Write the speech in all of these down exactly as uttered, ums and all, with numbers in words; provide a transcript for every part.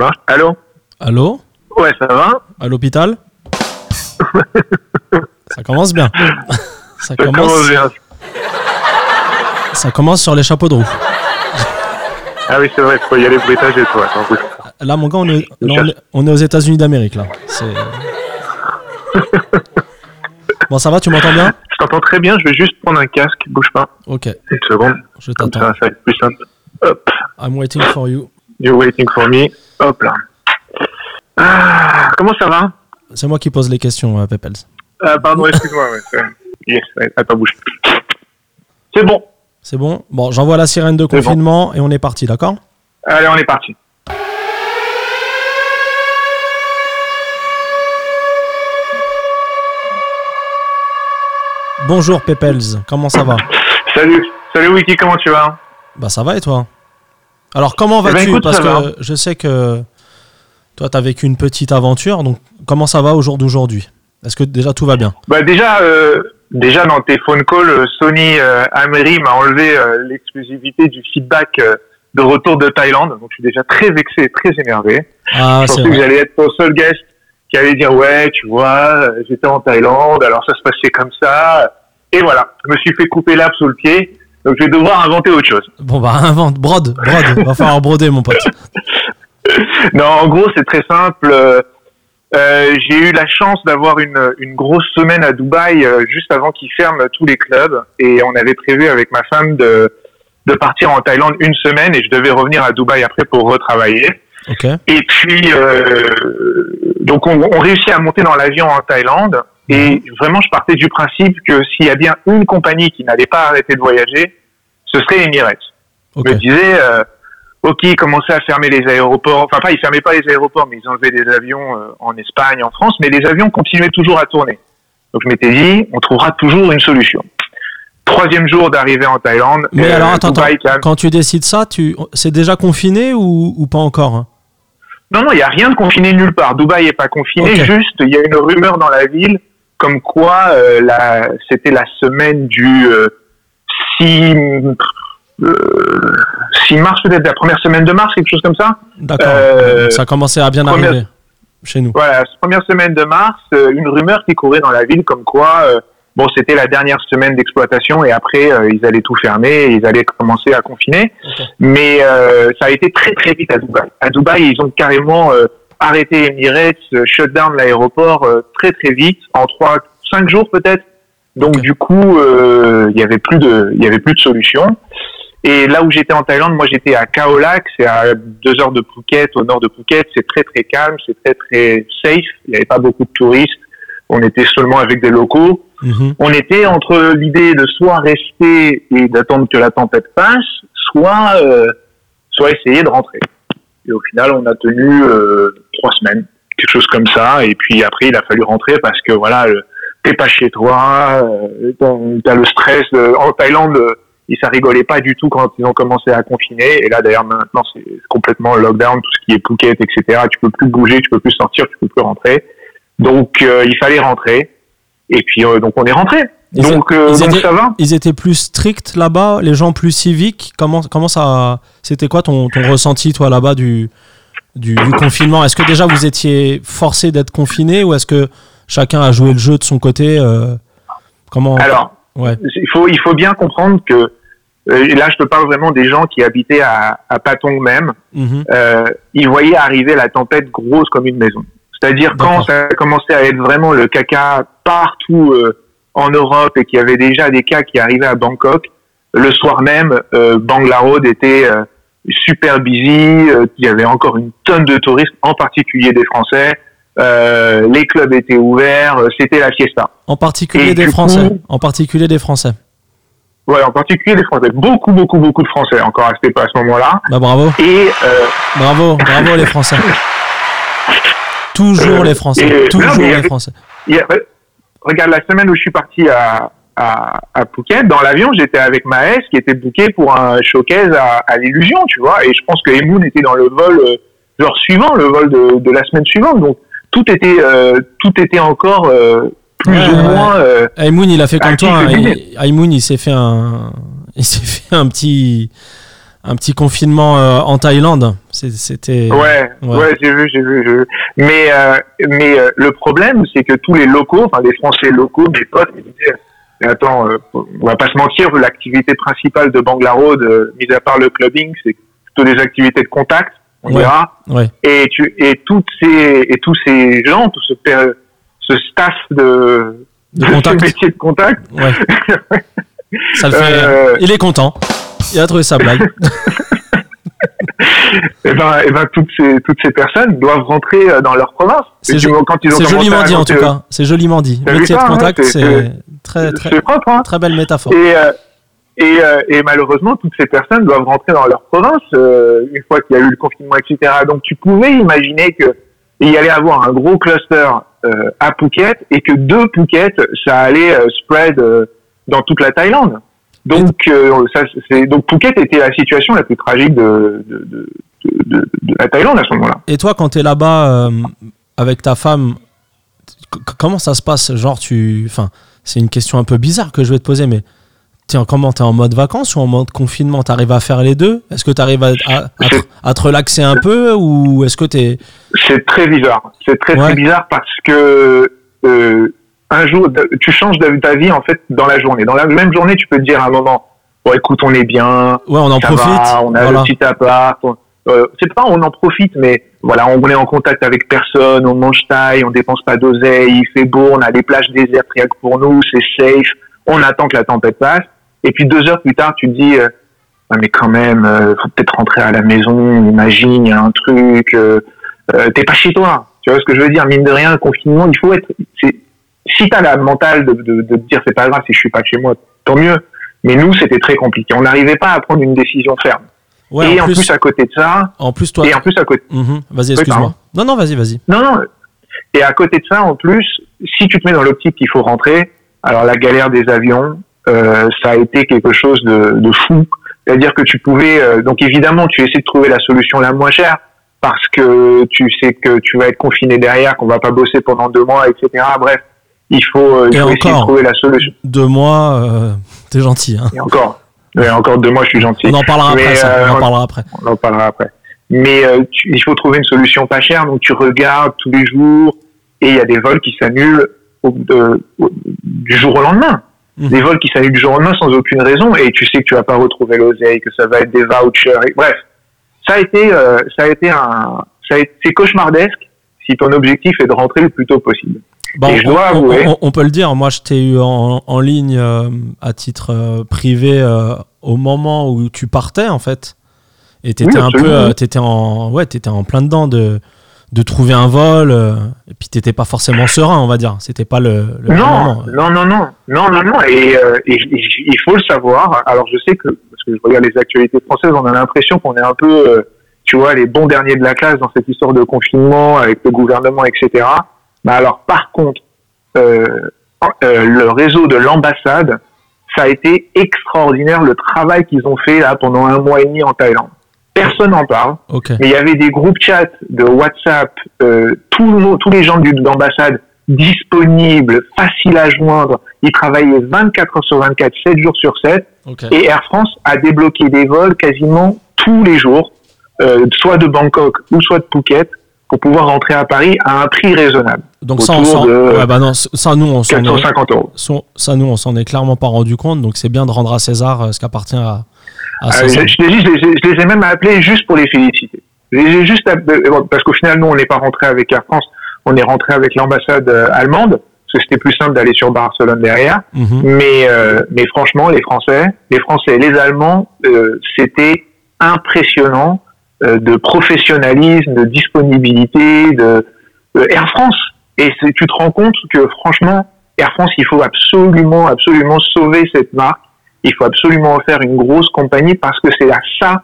marche. Allô ? Allô ? Ouais, ça va ? À l'hôpital ? Ça commence bien. Ça, ça commence... commence bien. Ça commence sur les chapeaux de roue. Ah oui, c'est vrai, il faut y aller bruitage et tout. Attends, là, mon gars, on est, là, on est aux États-Unis d'Amérique, là. C'est... Bon, ça va, tu m'entends bien ? Je t'entends très bien, je vais juste prendre un casque, bouge pas. Ok. Une seconde. Je t'attends. Ça, ça va être plus simple. Hop. I'm waiting for you. You're waiting for me. Hop là. Ah, comment ça va ? C'est moi qui pose les questions, euh, Peppels. Euh, pardon, excuse-moi. Ouais. Yes, attends, bouge. C'est bon. C'est bon ? Bon, j'envoie la sirène de confinement bon. Et on est parti, d'accord ? Allez, on est parti. Bonjour Peppels, comment ça va ? Salut, salut Wiki, comment tu vas ? Bah ça va et toi ? Alors comment vas-tu ? Eh ben, écoute, parce que va. Je sais que toi t'as vécu une petite aventure, donc comment ça va au jour d'aujourd'hui ? Est-ce que déjà tout va bien ? Bah déjà, euh, déjà dans tes phone calls, Sony euh, Ameri m'a enlevé euh, l'exclusivité du feedback euh, de retour de Thaïlande, donc je suis déjà très vexé et très énervé. Ah, je pensais que j'allais être ton seul guest qui allait dire « Ouais, tu vois, j'étais en Thaïlande, alors ça se passait comme ça. » Et voilà, je me suis fait couper l'herbe sous le pied, donc je vais devoir inventer autre chose. Bon bah invente, brode, brode, va falloir broder mon pote. Non, en gros c'est très simple, euh, j'ai eu la chance d'avoir une, une grosse semaine à Dubaï euh, juste avant qu'ils ferment tous les clubs, et on avait prévu avec ma femme de, de partir en Thaïlande une semaine, et je devais revenir à Dubaï après pour retravailler. Okay. Et puis, euh, donc on, on réussit à monter dans l'avion en Thaïlande. Et vraiment, je partais du principe que s'il y a bien une compagnie qui n'allait pas arrêter de voyager, ce serait Emirates. Okay. Je me disais, euh, ok, ils commençaient à fermer les aéroports. Enfin, pas, ils fermaient pas les aéroports, mais ils enlevaient des avions euh, en Espagne, en France. Mais les avions continuaient toujours à tourner. Donc, je m'étais dit, on trouvera toujours une solution. Troisième jour d'arrivée en Thaïlande. Mais euh, alors, attends, Dubaï, attends. Quand tu décides ça, tu... c'est déjà confiné ou, ou pas encore hein ? Non, non, il n'y a rien de confiné nulle part. Dubaï n'est pas confiné, okay. Juste, il y a une rumeur dans la ville comme quoi euh, la... c'était la semaine du euh, six, euh, six mars, peut-être la première semaine de mars, quelque chose comme ça. D'accord, euh, ça commençait à bien première... arriver chez nous. Voilà, première semaine de mars, euh, une rumeur qui courait dans la ville comme quoi... Euh, Bon, c'était la dernière semaine d'exploitation et après, euh, ils allaient tout fermer et ils allaient commencer à confiner. Okay. Mais euh, ça a été très, très vite à Dubaï. À Dubaï, ils ont carrément euh, arrêté Emirates, euh, shut down l'aéroport euh, très, très vite, en trois, cinq jours peut-être. Donc, okay. Du coup, euh, il y avait plus de, il y avait plus de solution. Et là où j'étais en Thaïlande, moi, j'étais à Khao Lak, c'est à deux heures de Phuket, au nord de Phuket. C'est très, très calme, c'est très, très safe. Il n'y avait pas beaucoup de touristes. On était seulement avec des locaux. Mmh. On était entre l'idée de soit rester et d'attendre que la tempête passe, soit euh, soit essayer de rentrer. Et au final, on a tenu euh, trois semaines, quelque chose comme ça. Et puis après, il a fallu rentrer parce que voilà, euh, t'es pas chez toi, euh, t'as le stress. Euh, en Thaïlande, euh, ils ça rigolait pas du tout quand ils ont commencé à confiner. Et là, d'ailleurs, maintenant, c'est complètement lockdown, tout ce qui est Phuket, et cetera. Tu peux plus bouger, tu peux plus sortir, tu peux plus rentrer. Donc, euh, il fallait rentrer. Et puis, euh, donc, on est rentré. Donc, euh, donc, ça va. Ils étaient plus stricts là-bas, les gens plus civiques. Comment, comment ça. C'était quoi ton, ton ressenti, toi, là-bas, du, du, du confinement ? Est-ce que déjà vous étiez forcé d'être confiné ou est-ce que chacun a joué le jeu de son côté euh, comment... Alors, ouais. il, faut, il faut bien comprendre que. Euh, là, je te parle vraiment des gens qui habitaient à, à Patong même. Mm-hmm. Euh, ils voyaient arriver la tempête grosse comme une maison. C'est-à-dire quand ça a commencé à être vraiment le caca partout euh, en Europe et qu'il y avait déjà des cas qui arrivaient à Bangkok, le soir même, euh, Bangla Road était euh, super busy, euh, il y avait encore une tonne de touristes, en particulier des Français, euh, les clubs étaient ouverts, euh, c'était la fiesta. En particulier et des Français, coup, en particulier des Français. Ouais, en particulier des Français, beaucoup, beaucoup, beaucoup de Français encore à ce, à ce moment-là. Bah bravo. Et euh... bravo, bravo les Français. Toujours euh, les Français, et, toujours non, avait, les Français. Avait, regarde, la semaine où je suis parti à, à, à Phuket, dans l'avion, j'étais avec Maës qui était bookée pour un showcase à, à l'Illusion, tu vois. Et je pense que Aymoune était dans le vol euh, genre suivant, le vol de, de la semaine suivante. Donc, tout était, euh, tout était encore euh, plus ouais, ou ouais. moins... Euh, Aymoune, il a fait comme toi. Hein, il, Aymoune, il s'est fait un, il s'est fait un petit... Un petit confinement euh, en Thaïlande. C'était... Ouais, ouais. ouais j'ai vu, j'ai vu, j'ai vu. Mais, euh, mais euh, le problème, c'est que tous les locaux, enfin les Français locaux, mes potes, ils disaient, mais attends, euh, on va pas se mentir, l'activité principale de Bangla Road, euh, mis à part le clubbing, c'est plutôt des activités de contact, on ouais, dira. Ouais. Et, tu, et, toutes ces, et tous ces gens, tout ce, ce staff de, de, de ce métier de contact, ouais. Ça le fait, euh... il est content. Il a trouvé sa blague. Et ben, et ben toutes ces toutes ces personnes doivent rentrer dans leur province. C'est, jo- quand ils ont c'est joliment dit en tout cas. C'est joliment dit. Métier de contact, hein, c'est, c'est très très c'est propre, hein. Très belle métaphore. Et, et et malheureusement, toutes ces personnes doivent rentrer dans leur province euh, une fois qu'il y a eu le confinement, et cetera. Donc tu pouvais imaginer que il y allait avoir un gros cluster euh, à Phuket et que de Phuket, ça allait euh, spread euh, dans toute la Thaïlande. Donc, euh, ça, c'est, donc Phuket était la situation la plus tragique de, de, de, de, de la Thaïlande à ce moment-là. Et toi, quand t'es là-bas euh, avec ta femme, c- comment ça se passe ? Genre, tu, enfin, c'est une question un peu bizarre que je vais te poser, mais t'es en, comment ? T'es en mode vacances ou en mode confinement ? T'arrives à faire les deux ? Est-ce que t'arrives à, à, à, te, à te relaxer un peu ou est-ce que t'es... C'est très bizarre. C'est très, ouais. très bizarre parce que... Euh, un jour, tu changes ta vie, en fait, dans la journée. Dans la même journée, tu peux te dire à un moment, bon, écoute, on est bien. Ouais, on en ça profite. Va, on a voilà. le petit appart. On, euh, c'est pas, on en profite, mais voilà, on est en contact avec personne, on mange thaï, on dépense pas d'oseille, il fait beau, on a des plages désertes rien que pour nous, c'est safe, on attend que la tempête passe. Et puis, deux heures plus tard, tu te dis, euh, ah, mais quand même, euh, faut peut-être rentrer à la maison, imagine, il y a un truc, euh, euh, t'es pas chez toi. Tu vois ce que je veux dire? Mine de rien, le confinement, il faut être, c'est, si t'as la mentale de, de, de te dire c'est pas grave si je suis pas chez moi, tant mieux. Mais nous, c'était très compliqué. On n'arrivait pas à prendre une décision ferme. Ouais, et en plus, plus à côté de ça, en plus toi, et en plus à côté, mm-hmm. vas-y, excuse-moi. Non, non, vas-y, vas-y. Non, non. Et à côté de ça, en plus, si tu te mets dans l'optique qu'il faut rentrer, alors la galère des avions, euh, ça a été quelque chose de, de fou. C'est-à-dire que tu pouvais, euh, donc évidemment, tu essaies de trouver la solution la moins chère. Parce que tu sais que tu vas être confiné derrière, qu'on va pas bosser pendant deux mois, et cetera. Bref. Il faut, il faut encore, essayer de trouver la solution. Deux mois, euh, t'es gentil. Hein. Et encore, et encore deux mois, je suis gentil. On en parlera mais après. Ça. Euh, on en parlera après. On en parlera après. Mais euh, tu, il faut trouver une solution pas chère. Donc tu regardes tous les jours et il y a des vols qui s'annulent au, de, au, du jour au lendemain. Mmh. Des vols qui s'annulent du jour au lendemain sans aucune raison et tu sais que tu vas pas retrouver l'oseille, que ça va être des vouchers. Et, bref, ça a été, euh, ça a été un, ça a été, c'est cauchemardesque si ton objectif est de rentrer le plus tôt possible. Bon, on, je dois on, on, on peut le dire, moi je t'ai eu en, en ligne euh, à titre euh, privé euh, au moment où tu partais en fait. Et t'étais oui, un peu, euh, t'étais en, ouais, t'étais en plein dedans de, de trouver un vol. Euh, et puis t'étais pas forcément serein, on va dire. C'était pas le, le non, moment. Non, non, non, non, non, non. Et, euh, et, et il faut le savoir. Alors je sais que parce que je regarde les actualités françaises, on a l'impression qu'on est un peu, euh, tu vois, les bons derniers de la classe dans cette histoire de confinement avec le gouvernement, et cetera. Bah alors, par contre, euh, euh, le réseau de l'ambassade, ça a été extraordinaire le travail qu'ils ont fait là pendant un mois et demi en Thaïlande. Personne n'en parle, okay. Mais il y avait des groupes chat de WhatsApp, euh, tout le, tous les gens du, de l'ambassade disponibles, faciles à joindre. Ils travaillaient vingt-quatre heures sur vingt-quatre, sept jours sur sept. Okay. Et Air France a débloqué des vols quasiment tous les jours, euh, soit de Bangkok ou soit de Phuket, pour pouvoir rentrer à Paris à un prix raisonnable. Donc ça, on s'en... De... Ouais, bah non, ça, nous, on s'en est... ça, nous, on s'en est clairement pas rendu compte. Donc c'est bien de rendre à César ce qu'appartient à, à César. Euh, je, je, les ai, je, les ai, je les ai même appelés juste pour les féliciter. Je les ai juste appelés, parce qu'au final, nous, on n'est pas rentré avec Air France. On est rentré avec l'ambassade allemande, parce que c'était plus simple d'aller sur Barcelone derrière. Mm-hmm. Mais, euh, mais franchement, les Français, les Français, les Allemands, euh, c'était impressionnant. De professionnalisme, de disponibilité, de, de Air France. Et c'est, tu te rends compte que franchement, Air France, il faut absolument, absolument sauver cette marque. Il faut absolument en faire une grosse compagnie parce que c'est à ça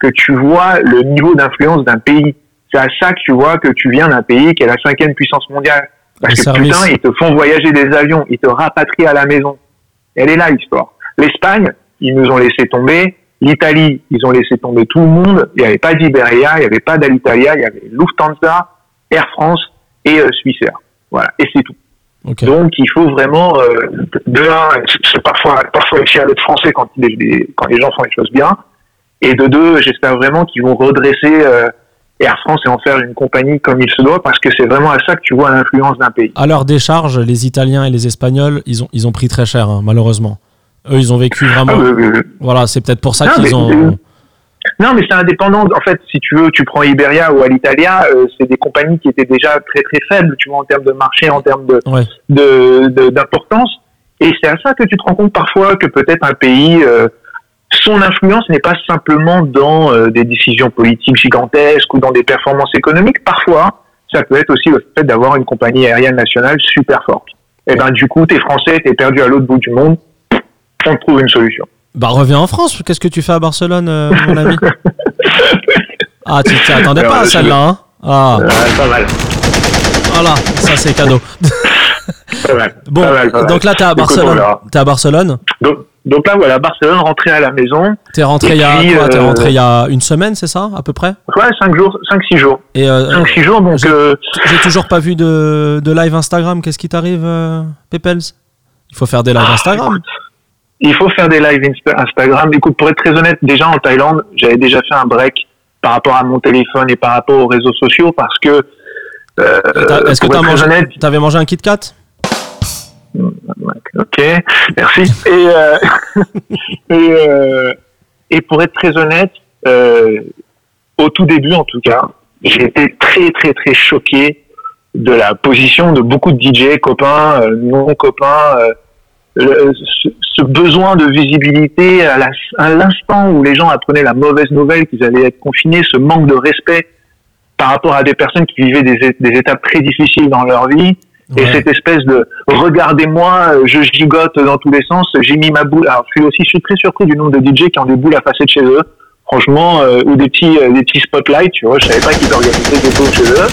que tu vois le niveau d'influence d'un pays. C'est à ça que tu vois que tu viens d'un pays qui est la cinquième puissance mondiale. Parce que putain, ils te font voyager des avions, ils te rapatrient à la maison. Elle est là, l'histoire. L'Espagne, ils nous ont laissé tomber. L'Italie, ils ont laissé tomber tout le monde. Il n'y avait pas d'Iberia, il n'y avait pas d'Alitalia, il y avait Lufthansa, Air France et euh, Suisse Air. Voilà, et c'est tout. Okay. Donc, il faut vraiment... Euh, de un, c'est parfois, parfois aussi à l'autre français quand les, les, quand les gens font les choses bien. Et de deux, j'espère vraiment qu'ils vont redresser euh, Air France et en faire une compagnie comme il se doit, parce que c'est vraiment à ça que tu vois l'influence d'un pays. À leur décharge, les Italiens et les Espagnols, ils ont, ils ont pris très cher, hein, malheureusement. Eux, ils ont vécu vraiment... Ah, euh, euh, voilà, c'est peut-être pour ça non, qu'ils mais, ont... Euh, non, mais c'est indépendant. En fait, si tu veux, tu prends Iberia ou Alitalia, euh, c'est des compagnies qui étaient déjà très, très faibles, tu vois, en termes de marché, en termes de, ouais. de, de, d'importance. Et c'est à ça que tu te rends compte parfois que peut-être un pays... Euh, son influence n'est pas simplement dans euh, des décisions politiques gigantesques ou dans des performances économiques. Parfois, ça peut être aussi le fait d'avoir une compagnie aérienne nationale super forte. Et ben du coup, t'es français, t'es perdu à l'autre bout du monde, on te trouve une solution. Bah reviens en France, qu'est-ce que tu fais à Barcelone, euh, mon ami? Ah, tu t'attendais pas à celle-là, hein? Ah, euh, pas mal. Voilà, ça c'est cadeau. Pas mal, bon, pas mal, pas mal. Donc là, t'es à Barcelone. T'es à Barcelone. Donc, donc là, voilà, Barcelone, rentré à la maison. T'es rentré il y a quoi euh, T'es rentré il y a une semaine, c'est ça, à peu près? Ouais, cinq jours, cinq six jours. Et euh, cinq six jours, donc. J'ai, euh... j'ai toujours pas vu de, de live Instagram. Qu'est-ce qui t'arrive, euh, Peppels? Il faut faire des lives ah, Instagram. Écoute, il faut faire des lives Insta- Instagram. Écoute, pour être très honnête, déjà en Thaïlande, j'avais déjà fait un break par rapport à mon téléphone et par rapport aux réseaux sociaux parce que. Euh, est-ce que t'as mangé, honnête, t'avais mangé un Kit Kat? Ok, merci. Et, euh, et, euh, et pour être très honnête, euh, au tout début en tout cas, j'ai été très très très choqué de la position de beaucoup de D J, copains, euh, non copains, euh, le, ce, ce besoin de visibilité à, la, à l'instant où les gens apprenaient la mauvaise nouvelle qu'ils allaient être confinés, ce manque de respect par rapport à des personnes qui vivaient des, des étapes très difficiles dans leur vie. Ouais. Et cette espèce de « regardez-moi, je gigote dans tous les sens, j'ai mis ma boule ». Alors, je suis aussi je suis très surpris du nombre de D J qui ont des boules à facettes chez eux, franchement, euh, ou des petits, euh, des petits spotlights, tu vois, je savais pas qu'ils organisaient des boules chez eux.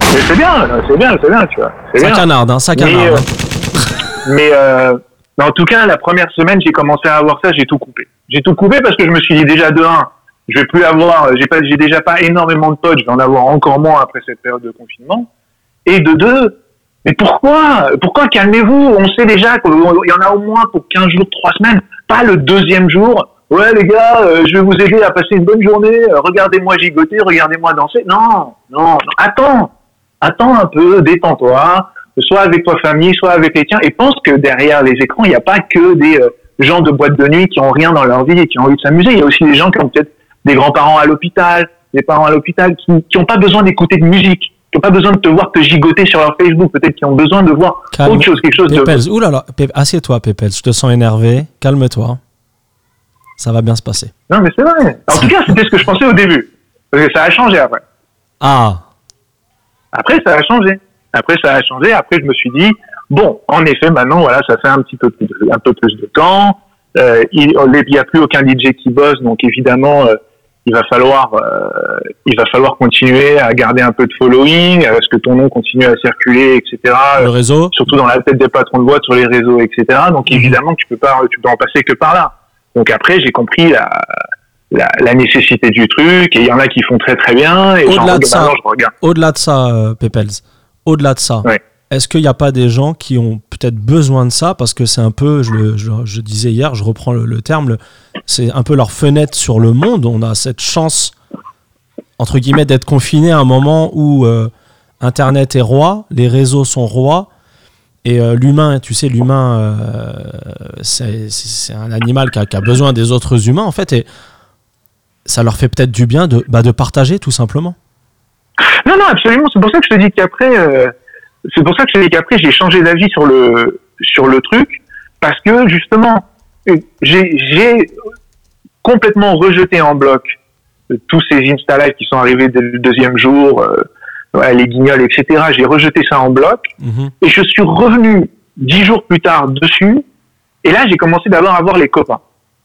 Mais c'est bien, c'est bien, c'est bien, tu vois. C'est ça bien. Canarde, hein, ça canarde. Mais, euh, mais, euh, mais en tout cas, la première semaine, j'ai commencé à avoir ça, j'ai tout coupé. J'ai tout coupé parce que je me suis dit déjà de un, je vais plus avoir, j'ai, pas, j'ai déjà pas énormément de potes, je vais en avoir encore moins après cette période de confinement. Et de deux, mais pourquoi? Pourquoi calmez-vous? On sait déjà qu'il y en a au moins pour quinze jours, trois semaines, pas le deuxième jour. Ouais, les gars, euh, je vais vous aider à passer une bonne journée. Euh, regardez-moi gigoter, regardez-moi danser. Non, non, non, attends. Attends un peu, détends-toi. Soit avec ta famille, soit avec les tiens. Et pense que derrière les écrans, il n'y a pas que des euh, gens de boîte de nuit qui n'ont rien dans leur vie et qui ont envie de s'amuser. Il y a aussi des gens qui ont peut-être des grands-parents à l'hôpital, des parents à l'hôpital qui n'ont pas besoin d'écouter de musique. Ils n'ont pas besoin de te voir te gigoter sur leur Facebook. Peut-être qu'ils ont besoin de voir Calme. autre chose, quelque chose Peppels. de... Ouh là là, Pe- assieds-toi, Peppels. Je te sens énervé. Calme-toi. Ça va bien se passer. Non, mais c'est vrai. En tout cas, c'était ce que je pensais au début. Parce que ça a changé après. Ah. Après, ça a changé. Après, ça a changé. Après, je me suis dit, bon, en effet, maintenant, voilà, ça fait un petit peu plus, un peu plus de temps. Euh, il n'y a plus aucun D J qui bosse. Donc, évidemment... Euh, Il va falloir, euh, il va falloir continuer à garder un peu de following, à ce que ton nom continue à circuler, et cetera. Le réseau, surtout dans la tête des patrons de boîte sur les réseaux, et cetera. Donc évidemment, tu peux pas, tu peux en passer que par là. Donc après, j'ai compris la, la, la nécessité du truc. Et il y en a qui font très très bien. Et au-delà de ça, au-delà de ça, euh, Peppels, au-delà de ça, ouais. Est-ce qu'il n'y a pas des gens qui ont peut-être besoin de ça parce que c'est un peu, je, je, je disais hier, je reprends le, le terme. Le, C'est un peu leur fenêtre sur le monde. On a cette chance, entre guillemets, d'être confiné à un moment où euh, Internet est roi, les réseaux sont rois, et euh, l'humain, tu sais, l'humain, euh, c'est, c'est un animal qui a, qui a besoin des autres humains, en fait, et ça leur fait peut-être du bien de, bah, de partager, tout simplement. Non, non, absolument. C'est pour ça que je te dis qu'après, euh, c'est pour ça que je te dis qu'après, j'ai changé d'avis sur le, sur le truc, parce que, justement... J'ai, j'ai complètement rejeté en bloc tous ces Insta Live qui sont arrivés dès le deuxième jour, euh, ouais, les guignols, et cetera. J'ai rejeté ça en bloc. Mmh. Et je suis revenu dix jours plus tard dessus. Et là, j'ai commencé d'abord à voir les copains,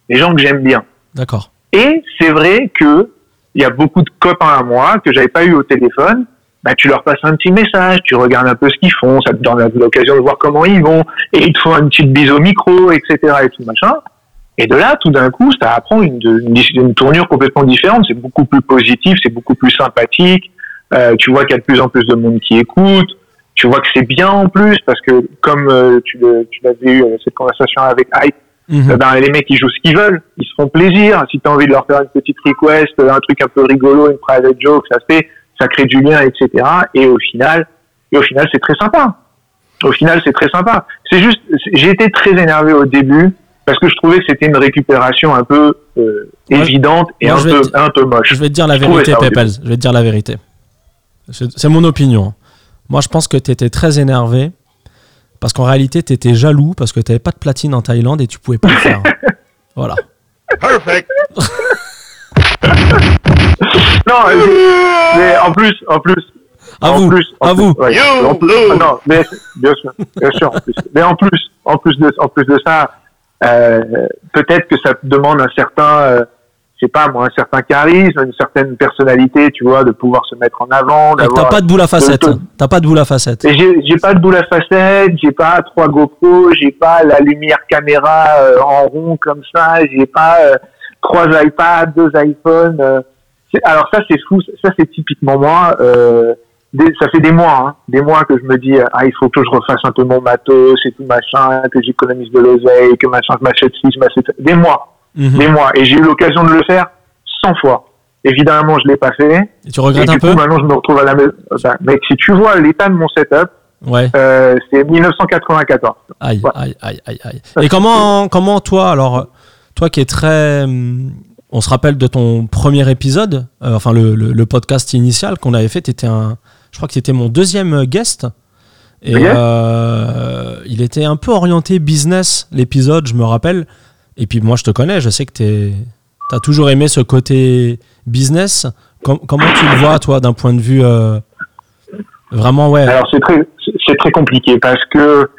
les gens que j'aime bien. D'accord. Et c'est vrai que il y a beaucoup de copains à moi que j'avais pas eu au téléphone. Bah, tu leur passes un petit message, tu regardes un peu ce qu'ils font, ça te donne l'occasion de voir comment ils vont, et ils te font une petite bise au micro, et cetera et tout machin. Et de là, tout d'un coup, ça apprend une, une, une tournure complètement différente, c'est beaucoup plus positif, c'est beaucoup plus sympathique, euh, tu vois qu'il y a de plus en plus de monde qui écoute, tu vois que c'est bien en plus, parce que comme euh, tu, le, tu l'avais eu, cette conversation avec Ike, mmh. euh, ben, les mecs, ils jouent ce qu'ils veulent, ils se font plaisir. Si t'as envie de leur faire une petite request, un truc un peu rigolo, une private joke, ça se fait, ça crée du lien, et cetera. Et au final, et au final, c'est très sympa. Au final, c'est très sympa. C'est juste, c'est, j'ai été très énervé au début parce que je trouvais que c'était une récupération un peu euh, ouais. évidente et non, un, peu, te, un peu moche. Je vais te dire la je vérité, Peppels. Je vais te dire la vérité. C'est, c'est mon opinion. Moi, je pense que tu étais très énervé parce qu'en réalité, tu étais jaloux parce que tu n'avais pas de platine en Thaïlande et tu ne pouvais pas le faire. Voilà. Perfect. Non, mais, mais en plus, en plus... À en vous, plus, à plus, vous. Ouais, plus, ah non, mais bien sûr, bien sûr. En plus. Mais en plus, en plus de, en plus de ça, euh, peut-être que ça demande un certain, euh, je sais pas moi, un certain charisme, une certaine personnalité, tu vois, de pouvoir se mettre en avant. Et t'as pas de boule à facettes. De, de, t'as pas de boule à facettes. Et j'ai, j'ai pas de boule à facettes. J'ai pas trois GoPro. J'ai pas la lumière caméra euh, en rond comme ça. J'ai pas euh, trois iPads, deux iPhones. Euh. Alors ça c'est fou. Ça c'est typiquement moi. Euh, Des, ça fait des mois, hein, des mois que je me dis ah il faut que je refasse un peu mon matos et tout machin, que j'économise de l'oseille, que machin, je m'achète ci, je m'achète ça. Des mois, mm-hmm. des mois. Et j'ai eu l'occasion de le faire cent fois. Évidemment, je l'ai pas fait. Et tu regrettes et un du peu coup, maintenant, je me retrouve à la maison. Enfin, mec, si tu vois l'état de mon setup, ouais. euh, c'est dix-neuf cent quatre-vingt-quatorze. Aïe, ouais. aïe, aïe, aïe, aïe. Et comment, comment toi, alors, toi qui es très... Hum... On se rappelle de ton premier épisode, euh, enfin le, le, le podcast initial qu'on avait fait. T'étais un, je crois que t'étais mon deuxième guest. Et okay. euh, il était un peu orienté business, l'épisode, je me rappelle. Et puis moi, je te connais, je sais que t'es, t'as toujours aimé ce côté business. Com- comment tu le vois, toi, d'un point de vue euh, vraiment, ouais. Alors c'est très, c'est très compliqué parce que.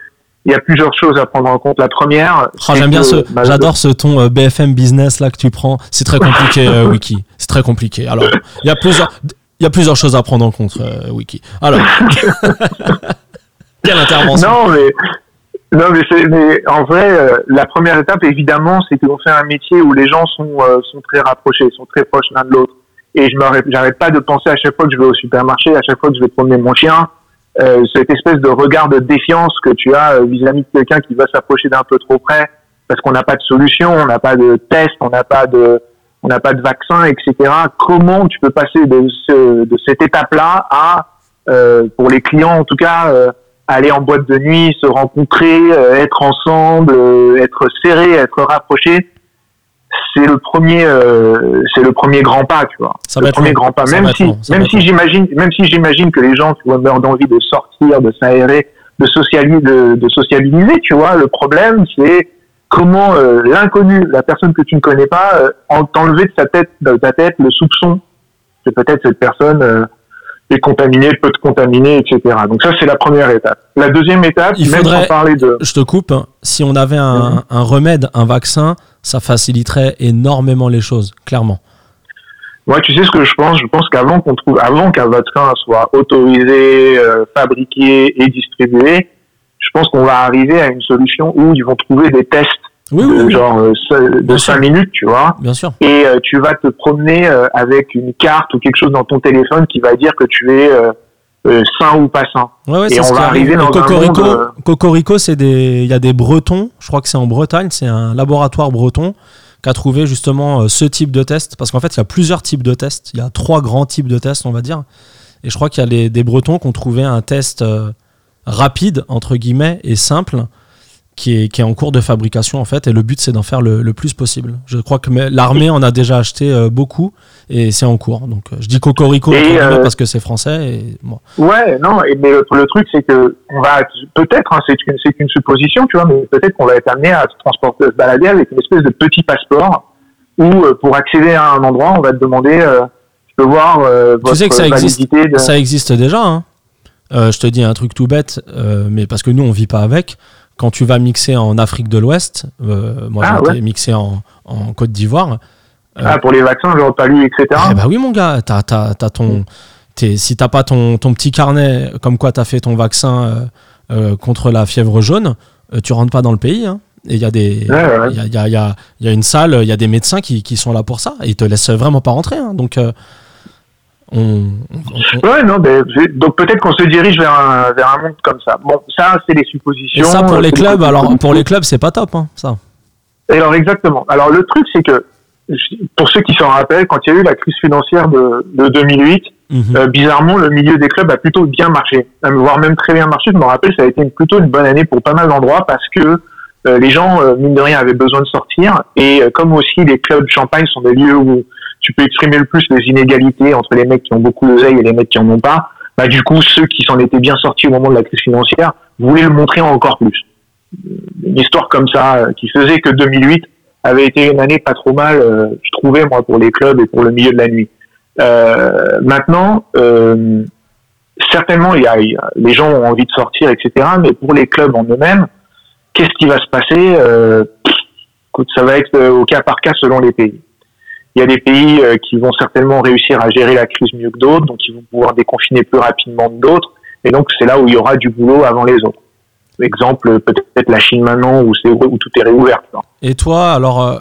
Il y a plusieurs choses à prendre en compte. La première, oh, j'aime bien ce, j'adore ce ton B F M business là que tu prends. C'est très compliqué, euh, Wiki. C'est très compliqué. Alors, il y a plusieurs, il y a plusieurs choses à prendre en compte, euh, Wiki. Alors, quelle intervention. Non mais, non mais, c'est, mais en vrai, euh, la première étape évidemment, c'est que l'on fait un métier où les gens sont euh, sont très rapprochés, sont très proches l'un de l'autre. Et je m'arrête, j'arrête pas de penser à chaque fois que je vais au supermarché, à chaque fois que je vais promener mon chien. Euh, cette espèce de regard de défiance que tu as euh, vis-à-vis de quelqu'un qui va s'approcher d'un peu trop près parce qu'on n'a pas de solution, on n'a pas de test, on n'a pas de, on n'a pas de vaccin, et cetera. Comment tu peux passer de, ce, de cette étape-là à, euh, pour les clients en tout cas, euh, aller en boîte de nuit, se rencontrer, euh, être ensemble, euh, être serré, être rapproché, c'est le premier, euh, c'est le premier grand pas, tu vois. Ça le premier long. grand pas, même ça si, long, même si long. j'imagine, même si j'imagine que les gens, tu vois, meurent d'envie de sortir, de s'aérer, de socialiser, de, de sociabiliser, tu vois. Le problème, c'est comment euh, l'inconnu, la personne que tu ne connais pas, euh, en t'enlever de sa tête, de ta tête, le soupçon que peut-être cette personne euh, est contaminée, peut te contaminer, et cetera. Donc ça, c'est la première étape. La deuxième étape, il même faudrait, sans parler de, je te coupe, hein, si on avait un, mm-hmm. un remède, un vaccin. Ça faciliterait énormément les choses, clairement. Moi, tu sais ce que je pense. Je pense qu'avant qu'on trouve, avant qu'un vaccin soit autorisé, euh, fabriqué et distribué, je pense qu'on va arriver à une solution où ils vont trouver des tests, oui, de, oui, genre euh, de cinq minutes, tu vois. Bien sûr. Et euh, tu vas te promener euh, avec une carte ou quelque chose dans ton téléphone qui va dire que tu es euh, euh, sain ou pas sain. Ouais, ouais, et on va arriver dans Cocorico, un monde... Euh... Cocorico, c'est des, il y a des Bretons, je crois que c'est en Bretagne, c'est un laboratoire breton qui a trouvé justement euh, ce type de test, parce qu'en fait, il y a plusieurs types de tests, il y a trois grands types de tests, on va dire, et je crois qu'il y a les, des Bretons qui ont trouvé un test euh, rapide, entre guillemets, et simple, qui est, qui est en cours de fabrication, en fait, et le but, c'est d'en faire le, le plus possible. Je crois que l'armée en a déjà acheté euh, beaucoup, et c'est en cours. Donc, je dis cocorico euh, parce que c'est français. Et, bon. Ouais, non, et, mais le, le truc, c'est que on va peut-être, hein, c'est, une, c'est une supposition, tu vois, mais peut-être qu'on va être amené à se transporter, à se balader avec une espèce de petit passeport où, euh, pour accéder à un endroit, on va te demander, euh, je peux voir euh, votre validité. Tu sais que ça existe, de... ça existe déjà, hein. Euh, je te dis un truc tout bête, euh, mais parce que nous, on vit pas avec. Quand tu vas mixer en Afrique de l'Ouest, euh, moi ah, j'ai ouais. mixé en, en Côte d'Ivoire. Euh, ah, pour les vaccins, j'aurais pas lu, et cetera. Eh bah oui, mon gars, t'as, t'as, t'as ton, t'es, si t'as pas ton, ton petit carnet comme quoi t'as fait ton vaccin euh, euh, contre la fièvre jaune, euh, tu rentres pas dans le pays. Hein. Et il y a des, il ouais, ouais. y, a, y, a, y, a, y a une salle, il y a des médecins qui, qui sont là pour ça. Et ils te laissent vraiment pas rentrer. Hein. Donc, euh, on, on, on... Ouais, non, mais, donc peut-être qu'on se dirige vers un, vers un monde comme ça. Bon, ça, c'est les suppositions. Et ça, pour les clubs, alors, pour les clubs, c'est pas top, hein, ça. Alors exactement. Alors le truc, c'est que pour ceux qui s'en rappellent, quand il y a eu la crise financière de, de deux mille huit, mmh. euh, bizarrement, le milieu des clubs a plutôt bien marché, voire même très bien marché. Je me rappelle, ça a été une, plutôt une bonne année pour pas mal d'endroits parce que euh, les gens, euh, mine de rien, avaient besoin de sortir. Et euh, comme aussi les clubs champagne sont des lieux où tu peux exprimer le plus les inégalités entre les mecs qui ont beaucoup d'oseille et les mecs qui en ont pas, bah du coup, ceux qui s'en étaient bien sortis au moment de la crise financière voulaient le montrer encore plus. Une histoire comme ça euh, qui faisait que deux mille huit avait été une année pas trop mal, euh, je trouvais, moi, pour les clubs et pour le milieu de la nuit. Euh, maintenant, euh, certainement, il y, a, il y a les gens ont envie de sortir, et cetera. Mais pour les clubs en eux-mêmes, qu'est-ce qui va se passer ? euh, pff, écoute, ça va être au cas par cas selon les pays. Il y a des pays euh, qui vont certainement réussir à gérer la crise mieux que d'autres, donc ils vont pouvoir déconfiner plus rapidement que d'autres. Et donc, c'est là où il y aura du boulot avant les autres. Exemple, peut-être la Chine maintenant, où, c'est, où tout est réouvert. Et toi, alors, euh,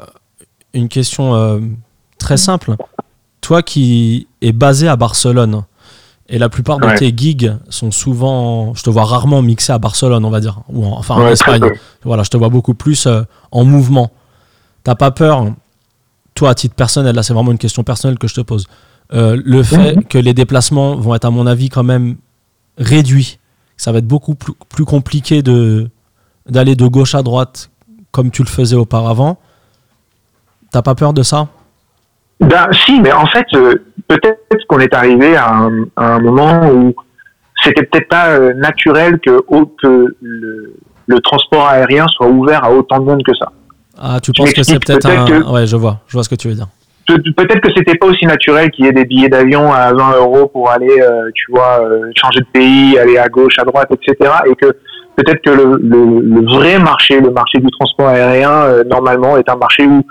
une question euh, très simple. Toi qui es basé à Barcelone, et la plupart de ouais. tes gigs sont souvent... Je te vois rarement mixer à Barcelone, on va dire, ou en, enfin ouais, en Espagne. Voilà, je te vois beaucoup plus euh, en mouvement. T'as pas peur, toi, à titre personnel, là, c'est vraiment une question personnelle que je te pose, euh, le fait mmh. que les déplacements vont être, à mon avis, quand même réduits. Ça va être beaucoup plus compliqué de, d'aller de gauche à droite comme tu le faisais auparavant. T'as pas peur de ça ? Ben si, mais en fait, euh, peut-être qu'on est arrivé à un, à un moment où c'était peut-être pas euh, naturel que, que le, le transport aérien soit ouvert à autant de monde que ça. Ah, tu, tu penses que c'est peut-être, peut-être un... Que... Ouais, je vois, je vois ce que tu veux dire. Peut-être que c'était pas aussi naturel qu'il y ait des billets d'avion à vingt euros pour aller, euh, tu vois, euh, changer de pays, aller à gauche, à droite, et cetera. Et que peut-être que le, le, le vrai marché, le marché du transport aérien, euh, normalement, est un marché où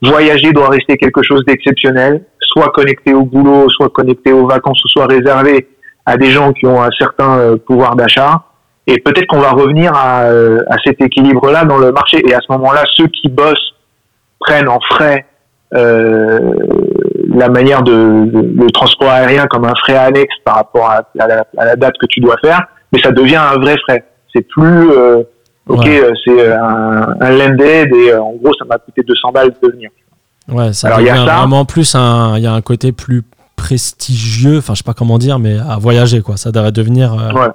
voyager doit rester quelque chose d'exceptionnel, soit connecté au boulot, soit connecté aux vacances, ou soit réservé à des gens qui ont un certain euh, pouvoir d'achat. Et peut-être qu'on va revenir à, euh, à cet équilibre-là dans le marché. Et à ce moment-là, ceux qui bossent prennent en frais Euh, la manière de, de le transport aérien comme un frais annexe par rapport à, à, la, à la date que tu dois faire, mais ça devient un vrai frais. C'est plus euh, ok, ouais. euh, c'est un, un landed et euh, en gros ça m'a coûté deux cents balles de venir. Ouais, ça Alors, devient y a ça, vraiment plus un, il y a un côté plus prestigieux, enfin je sais pas comment dire, mais à voyager quoi. Ça devrait devenir. Euh... Ouais.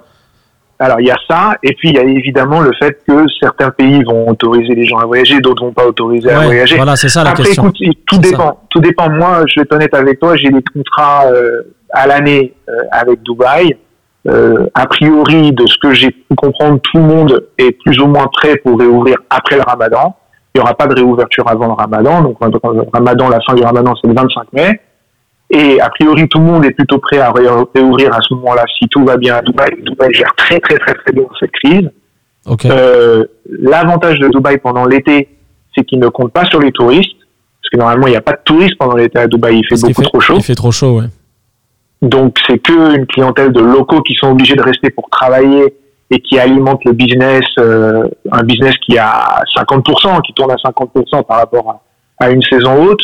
Alors il y a ça, et puis il y a évidemment le fait que certains pays vont autoriser les gens à voyager, d'autres vont pas autoriser ouais, à voyager. Voilà, c'est ça la Après, question. Écoute, tout c'est dépend. Ça. Tout dépend. Moi, je vais être honnête avec toi, j'ai des contrats euh, à l'année euh, avec Dubaï. Euh, a priori, de ce que j'ai pu comprendre, tout le monde est plus ou moins prêt pour réouvrir après le Ramadan. Il y aura pas de réouverture avant le Ramadan, donc le Ramadan, la fin du Ramadan, c'est le vingt-cinq mai. Et a priori, tout le monde est plutôt prêt à réouvrir à ce moment-là si tout va bien à Dubaï. Dubaï gère très, très, très, très bien cette crise. Okay. Euh, l'avantage de Dubaï pendant l'été, c'est qu'il ne compte pas sur les touristes. Parce que normalement, il n'y a pas de touristes pendant l'été à Dubaï. Il fait parce beaucoup fait, trop chaud. Il fait trop chaud, ouais. Donc, c'est que une clientèle de locaux qui sont obligés de rester pour travailler et qui alimente le business, euh, un business qui a cinquante pour cent, qui tourne à cinquante pour cent par rapport à, à une saison haute.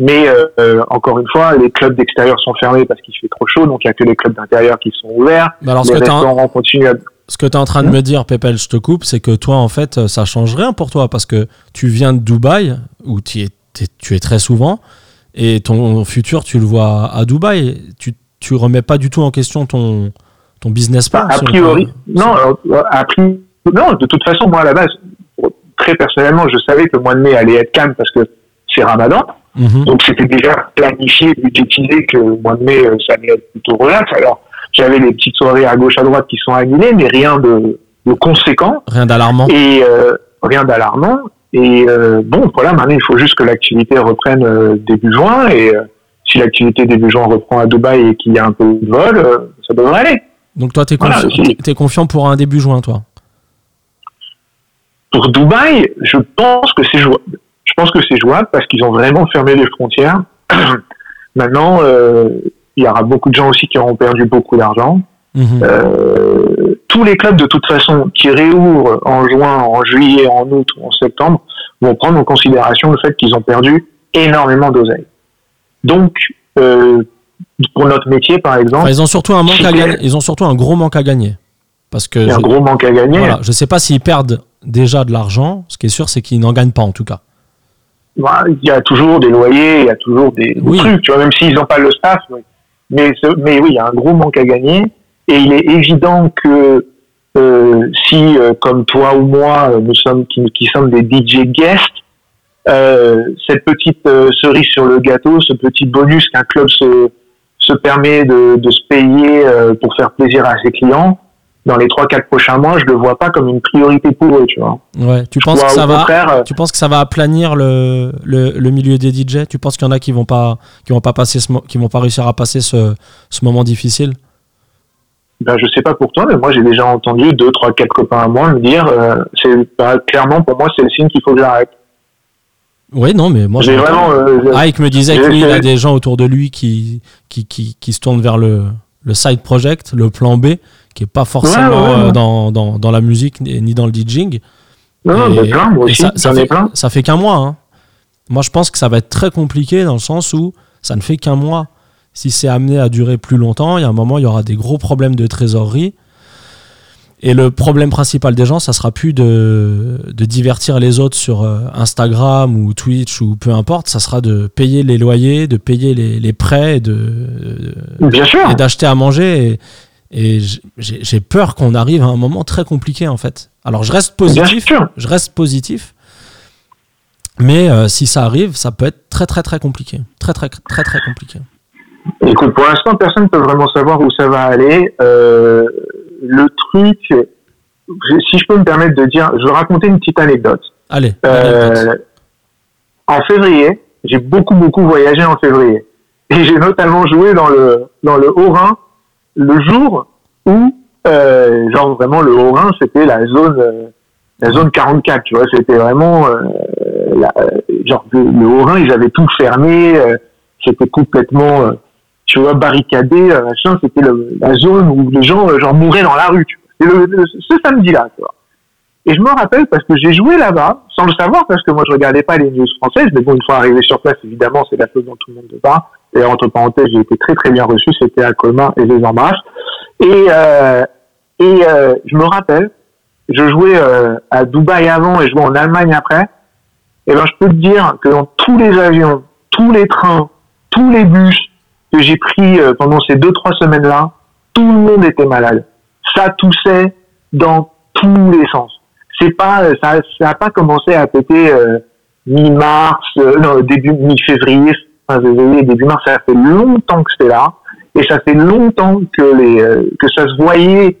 Mais euh, euh, encore une fois, les clubs d'extérieur sont fermés parce qu'il fait trop chaud, donc il n'y a que les clubs d'intérieur qui sont ouverts. Mais alors, ce les que restaurants en... continuent à... Ce que tu es en train mmh. de me dire, Peppels, je te coupe, c'est que toi, en fait, ça ne change rien pour toi parce que tu viens de Dubaï, où tu es, tu es très souvent, et ton futur, tu le vois à Dubaï. Tu ne remets pas du tout en question ton, ton business plan. A priori, ton... non, a priori, non, de toute façon, moi, à la base, très personnellement, je savais que le mois de mai allait être calme parce que c'est Ramadan. Mmh. Donc c'était déjà planifié, budgétisé que au mois de mai euh, ça allait être plutôt relax. Alors j'avais les petites soirées à gauche à droite qui sont annulées, mais rien de, de conséquent, rien d'alarmant. Et euh, rien d'alarmant. Et euh, bon voilà, maintenant il faut juste que l'activité reprenne euh, début juin. Et euh, si l'activité début juin reprend à Dubaï et qu'il y a un peu de vol, euh, ça devrait aller. Donc toi t'es, voilà, confi- t'es confiant pour un début juin, toi ? Pour Dubaï, je pense que c'est jouable. Je pense que c'est jouable parce qu'ils ont vraiment fermé les frontières. Maintenant, euh, il y aura beaucoup de gens aussi qui auront perdu beaucoup d'argent. Mmh. Euh, tous les clubs, de toute façon, qui réouvrent en juin, en juillet, en août ou en septembre, vont prendre en considération le fait qu'ils ont perdu énormément d'oseille. Donc, euh, pour notre métier, par exemple... Enfin, ils ont surtout un manque à gagner. Ils ont surtout un gros manque à gagner. Parce que il y a je... un gros manque à gagner. Voilà, je ne sais pas s'ils perdent déjà de l'argent. Ce qui est sûr, c'est qu'ils n'en gagnent pas, en tout cas. il y a toujours des loyers, il y a toujours des, des oui. trucs, tu vois, même s'ils n'ont pas le staff. Oui. Mais, ce, mais oui, il y a un gros manque à gagner. Et il est évident que euh, si, euh, comme toi ou moi, nous sommes qui, qui sommes des D J guests, euh, cette petite euh, cerise sur le gâteau, ce petit bonus qu'un club se, se permet de, de se payer euh, pour faire plaisir à ses clients, dans les trois quatre prochains mois, je le vois pas comme une priorité pour eux, tu vois. Ouais, tu, penses que, ça va, euh, tu penses que ça va aplanir le, le, le milieu des D J? Tu penses qu'il y en a qui vont pas, qui vont pas passer ce, qui vont pas réussir à passer ce, ce moment difficile? Ben, je sais pas pour toi, mais moi j'ai déjà entendu deux, trois, quatre copains à moi me dire, euh, c'est ben, clairement pour moi c'est le signe qu'il faut que j'arrête. Oui, non, mais moi j'ai vraiment. Euh, Ike me disait que lui, il a des gens autour de lui qui qui qui, qui se tournent vers le le side project, le plan B, qui est pas forcément ouais, ouais, ouais. Dans, dans dans la musique ni dans le DJing. Non, et, plein, moi aussi, ça, ça fait plein. Ça fait qu'un mois. Hein. Moi, je pense que ça va être très compliqué dans le sens où ça ne fait qu'un mois. Si c'est amené à durer plus longtemps, il y a un moment, il y aura des gros problèmes de trésorerie. Et le problème principal des gens, ça sera plus de, de divertir les autres sur Instagram ou Twitch ou peu importe. Ça sera de payer les loyers, de payer les, les prêts et, de, Bien sûr. et d'acheter à manger. Et, et j'ai, j'ai peur qu'on arrive à un moment très compliqué, en fait. Alors, je reste positif. Je reste positif. Mais euh, si ça arrive, ça peut être très, très, très compliqué. Très, très, très, très, très compliqué. Écoute, pour l'instant, personne ne peut vraiment savoir où ça va aller. Euh, le truc, si je peux me permettre de dire, je vais raconter une petite anecdote. Allez. Euh, anecdote. En février, j'ai beaucoup, beaucoup voyagé en février. Et j'ai notamment joué dans le, dans le Haut-Rhin le jour où, euh, genre vraiment le Haut-Rhin, c'était la zone, euh, la zone quarante-quatre, tu vois. C'était vraiment, euh, la, genre le, le Haut-Rhin, ils avaient tout fermé, euh, c'était complètement, euh, tu vois, barricadé, machin, c'était le, la zone où les gens, genre, mouraient dans la rue, tu vois. C'est le, le, ce samedi-là, tu vois. Et je me rappelle parce que j'ai joué là-bas, sans le savoir, parce que moi, je regardais pas les news françaises, mais bon, une fois arrivé sur place, évidemment, c'est la chose dont tout le monde part. Et entre parenthèses, j'ai été très, très bien reçu, c'était à Colmar et les embrasses. Et, euh, et, euh, je me rappelle, je jouais, euh, à Dubaï avant et je jouais en Allemagne après. Et ben, je peux te dire que dans tous les avions, tous les trains, tous les bus, que j'ai pris pendant ces deux, trois semaines-là, tout le monde était malade. Ça toussait dans tous les sens. C'est pas, ça, ça a pas commencé à péter euh, mi-mars, euh, non, début, mi-février, fin février, début mars. Ça a fait longtemps que c'était là, et ça fait longtemps que les, euh, que ça se voyait,